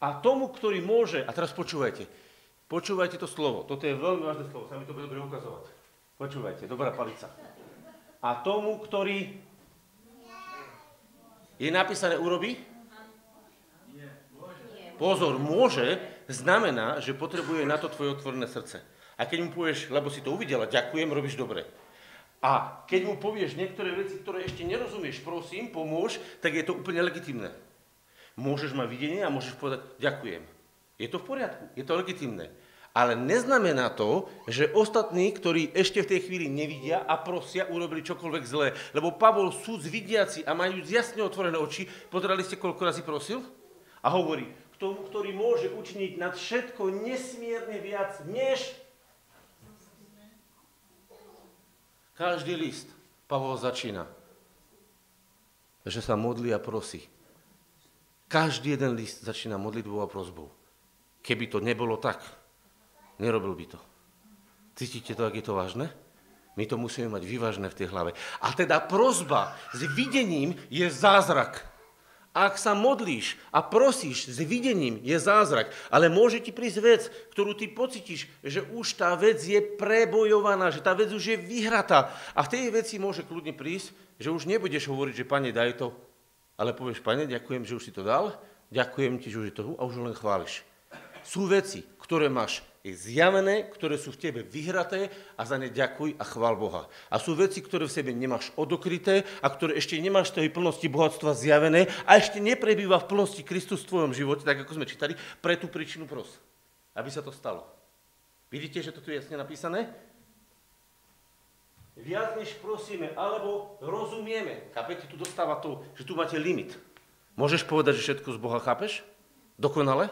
A tomu, ktorý môže... A teraz počúvajte. Počúvajte to slovo. Toto je veľmi vážne slovo. Sa mi to bude dobre ukazovať. Počúvajte. Dobrá palica. A tomu, ktorý... Je napísané urobí? Pozor, môže znamená, že potrebuje na to tvoje otvorené srdce. A keď mu povieš, lebo si to uvidela, ďakujem, robíš dobre. A keď mu povieš niektoré veci, ktoré ešte nerozumieš, prosím, pomôž, tak je to úplne legitimné. Môžeš mať videnie a môžeš povedať, ďakujem. Je to v poriadku, je to legitimné. Ale neznamená to, že ostatní, ktorí ešte v tej chvíli nevidia a prosia, urobili čokoľvek zlé. Lebo Pavol, sudz vidiaci a majú jasne otvorené oči, pozerali ste, koľko razy prosil? A hovorí, k tomu, ktorý môže učiniť nad všetko nesmierne viac, než... Každý list Pavol začína, že sa modlí a prosí. Každý jeden list začína modlitbou a prosbou. Keby to nebolo tak, nerobil by to. Cítite to, ak je to vážne? My to musíme mať vyvážne v tej hlave. A teda prosba s videním je zázrak. Ak sa modlíš a prosíš s videním, je zázrak. Ale môže ti prísť vec, ktorú ty pocítiš, že už tá vec je prebojovaná, že tá vec už je vyhratá. A v tej veci môže kľudne prísť, že už nebudeš hovoriť, že Pane, daj to. Ale povieš, Pane, ďakujem, že už si to dal, ďakujem ti, že už je to a už len chváliš. Sú veci, ktoré máš zjavené, ktoré sú v tebe vyhraté a za ne ďakuj a chvál Boha. A sú veci, ktoré v sebe nemáš odokryté a ktoré ešte nemáš v tej plnosti bohatstva zjavené a ešte neprebýva v plnosti Kristus v tvojom živote, tak ako sme čítali, pre tú príčinu pros, aby sa to stalo. Vidíte, že to tu je jasne napísané? Viac než prosíme, alebo rozumieme. Kapete, tu dostáva to, že tu máte limit. Môžeš povedať, že všetko z Boha chápeš? Dokonale?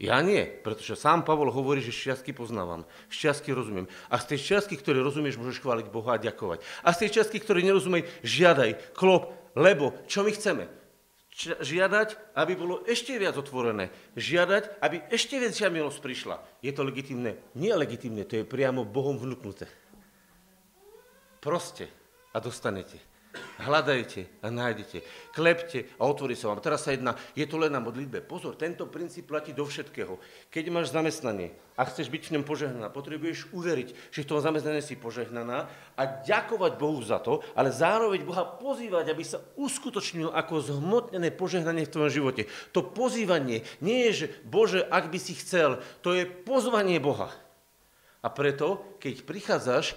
Ja nie, pretože sám Pavol hovorí, že šťastky poznávam, šťastky rozumiem. A z tej šťastky, ktoré rozumieš, môžeš chváliť Boha a ďakovať. A z tej šťastky, ktoré nerozumej, žiadaj, klop, lebo čo my chceme? Žiadať, aby bolo ešte viac otvorené. Žiadať, aby ešte väčšia milosť prišla. Je to legitímne? Nie legitímne, to je priamo Bohom vnúknuté. Proste a dostanete. Hľadajte a nájdete, klepte a otvorí sa vám. Teraz sa jedná, je to len na modlitbe. Pozor, tento princíp platí do všetkého. Keď máš zamestnanie a chceš byť v ňom požehnaná, potrebuješ uveriť, že v tom zamestnaní si požehnaná a ďakovať Bohu za to, ale zároveň Boha pozývať, aby sa uskutočnil ako zhmotnené požehnanie v tvojom živote. To pozývanie nie je, že Bože, ak by si chcel, to je pozvanie Boha. A preto, keď prichádzaš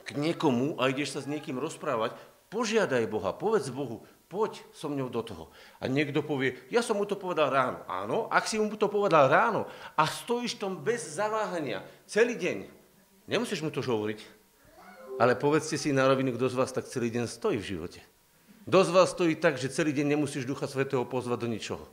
k niekomu a ideš sa s niekým rozprávať, požiadaj Boha, povedz Bohu, poď so mňou do toho. A niekto povie, ja som mu to povedal ráno. Áno, ak si mu to povedal ráno a stojíš tom bez zaváhania celý deň, nemusíš mu to hovoriť, ale povedzte si na rovinu, kto z vás tak celý deň stojí v živote. Kto z vás stojí tak, že celý deň nemusíš Ducha Svätého pozvať do ničoho.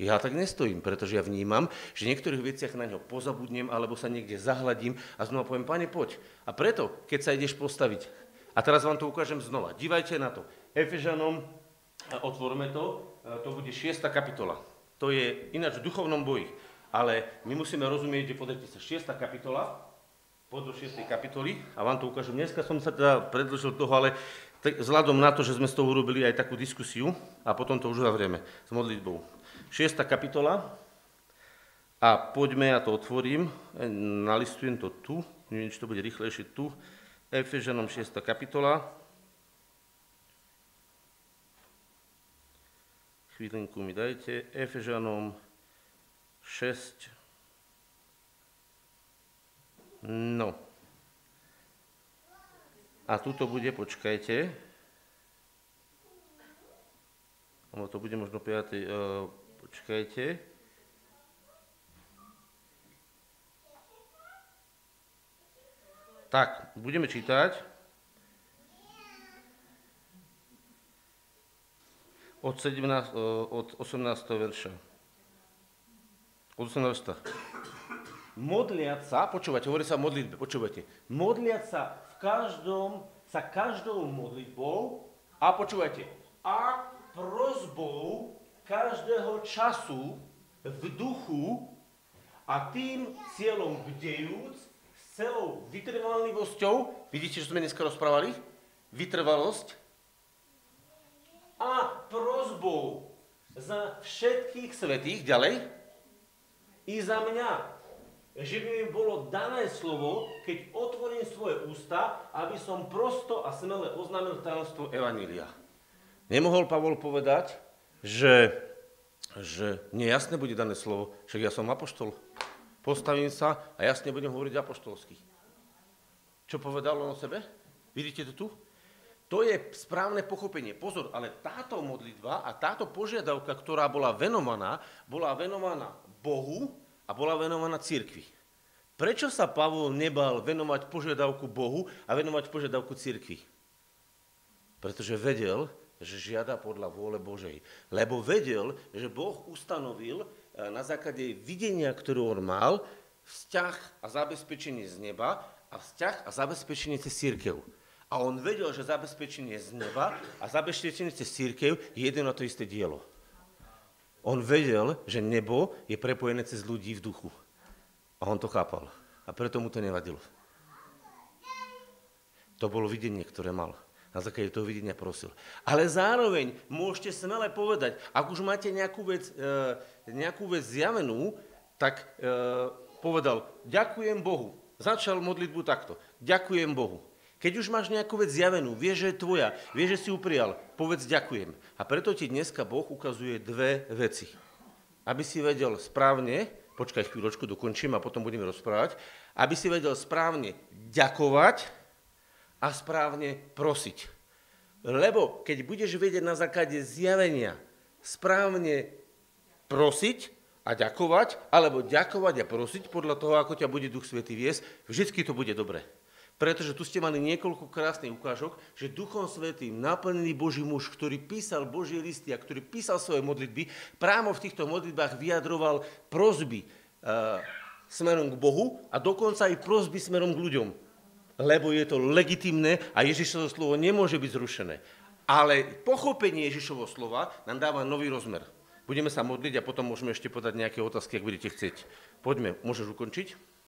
Ja tak nestojím, pretože ja vnímam, že v niektorých veciach na ňo pozabudnem alebo sa niekde zahladím a znova poviem, Pane, poď. A preto, keď sa ideš postaviť, a teraz vám to ukážem znova, dívajte na to. Efežanom, otvorme to, to bude 6. kapitola. To je ináč v duchovnom boji, ale my musíme rozumieť, že podajte sa 6. kapitola, poď do 6. kapitoly a vám to ukážem. Dneska som sa teda predlžil toho, ale vzhľadom na to, že sme z toho urobili aj takú diskusiu a potom to už zavrieme s modlitbou. 6. kapitola a poďme, ja to otvorím, nalistujem to tu, neviem, či to bude rýchlejšie tu, Efežanom 6. kapitola. Chvíľinku mi dajte, Efežanom 6. No. A tu to bude, počkajte, ono to bude možno 5. Počkajte. Tak, budeme čítať od 18. verša. Od 18. Modliac sa, počúvate, hovorí sa o modlitbe, počúvate. Modliac sa každou modlitbou a počúvajte, a prosbou každého času v duchu a tým cieľom bdejúc s celou vytrvalivosťou, vidíte, čo sme dneska rozprávali? Vytrvalosť a prosbou za všetkých svätých, ďalej, i za mňa, že by mi bolo dané slovo, keď otvorím svoje ústa, aby som prosto a smele oznámil tajomstvo evanjelia. Nemohol Pavol povedať, že nejasne bude dané slovo, však ja som apoštol. Postavím sa a jasne budem hovoriť apoštolsky. Čo povedal on o sebe? Vidíte to tu? To je správne pochopenie. Pozor, ale táto modlitba a táto požiadavka, ktorá bola venovaná Bohu a bola venovaná cirkvi. Prečo sa Pavol nebal venovať požiadavku Bohu a venovať požiadavku cirkvi? Pretože vedel, že žiada podľa vôle Božej. Lebo vedel, že Boh ustanovil na základe videnia, ktorú on mal, vzťah a zabezpečenie z neba a vzťah a zabezpečenie cez cirkev. A on vedel, že zabezpečenie z neba a zabezpečenie cez cirkev je jedno na to isté dielo. On vedel, že nebo je prepojené cez ľudí v duchu. A on to chápal. A preto mu to nevadilo. To bolo videnie, ktoré mal. Na základe toho videnia prosil. Ale zároveň môžete smele povedať, ak už máte nejakú vec zjavenú, tak povedal, ďakujem Bohu. Začal modlitbu takto. Ďakujem Bohu. Keď už máš nejakú vec zjavenú, vieš, že je tvoja, vieš, že si ju prijal, povedz ďakujem. A preto ti dneska Boh ukazuje dve veci. Aby si vedel správne, počkaj chvíľočku, dokončím a potom budeme rozprávať, aby si vedel správne ďakovať, a správne prosiť. Lebo keď budeš vedieť na základe zjavenia správne prosiť a ďakovať, alebo ďakovať a prosiť podľa toho, ako ťa bude Duch Svätý viesť, vždycky to bude dobre. Pretože tu ste mali niekoľko krásnych ukážok, že Duchom Svätým naplnený Boží muž, ktorý písal Božie listy a ktorý písal svoje modlitby, práve v týchto modlitbách vyjadroval prosby smerom k Bohu a dokonca aj prosby smerom k ľuďom. Lebo je to legitimné a Ježišovo slovo nemôže byť zrušené. Ale pochopenie Ježišovo slova nám dáva nový rozmer. Budeme sa modliť a potom môžeme ešte podať nejaké otázky, ak budete chcieť. Poďme, môžeš ukončiť?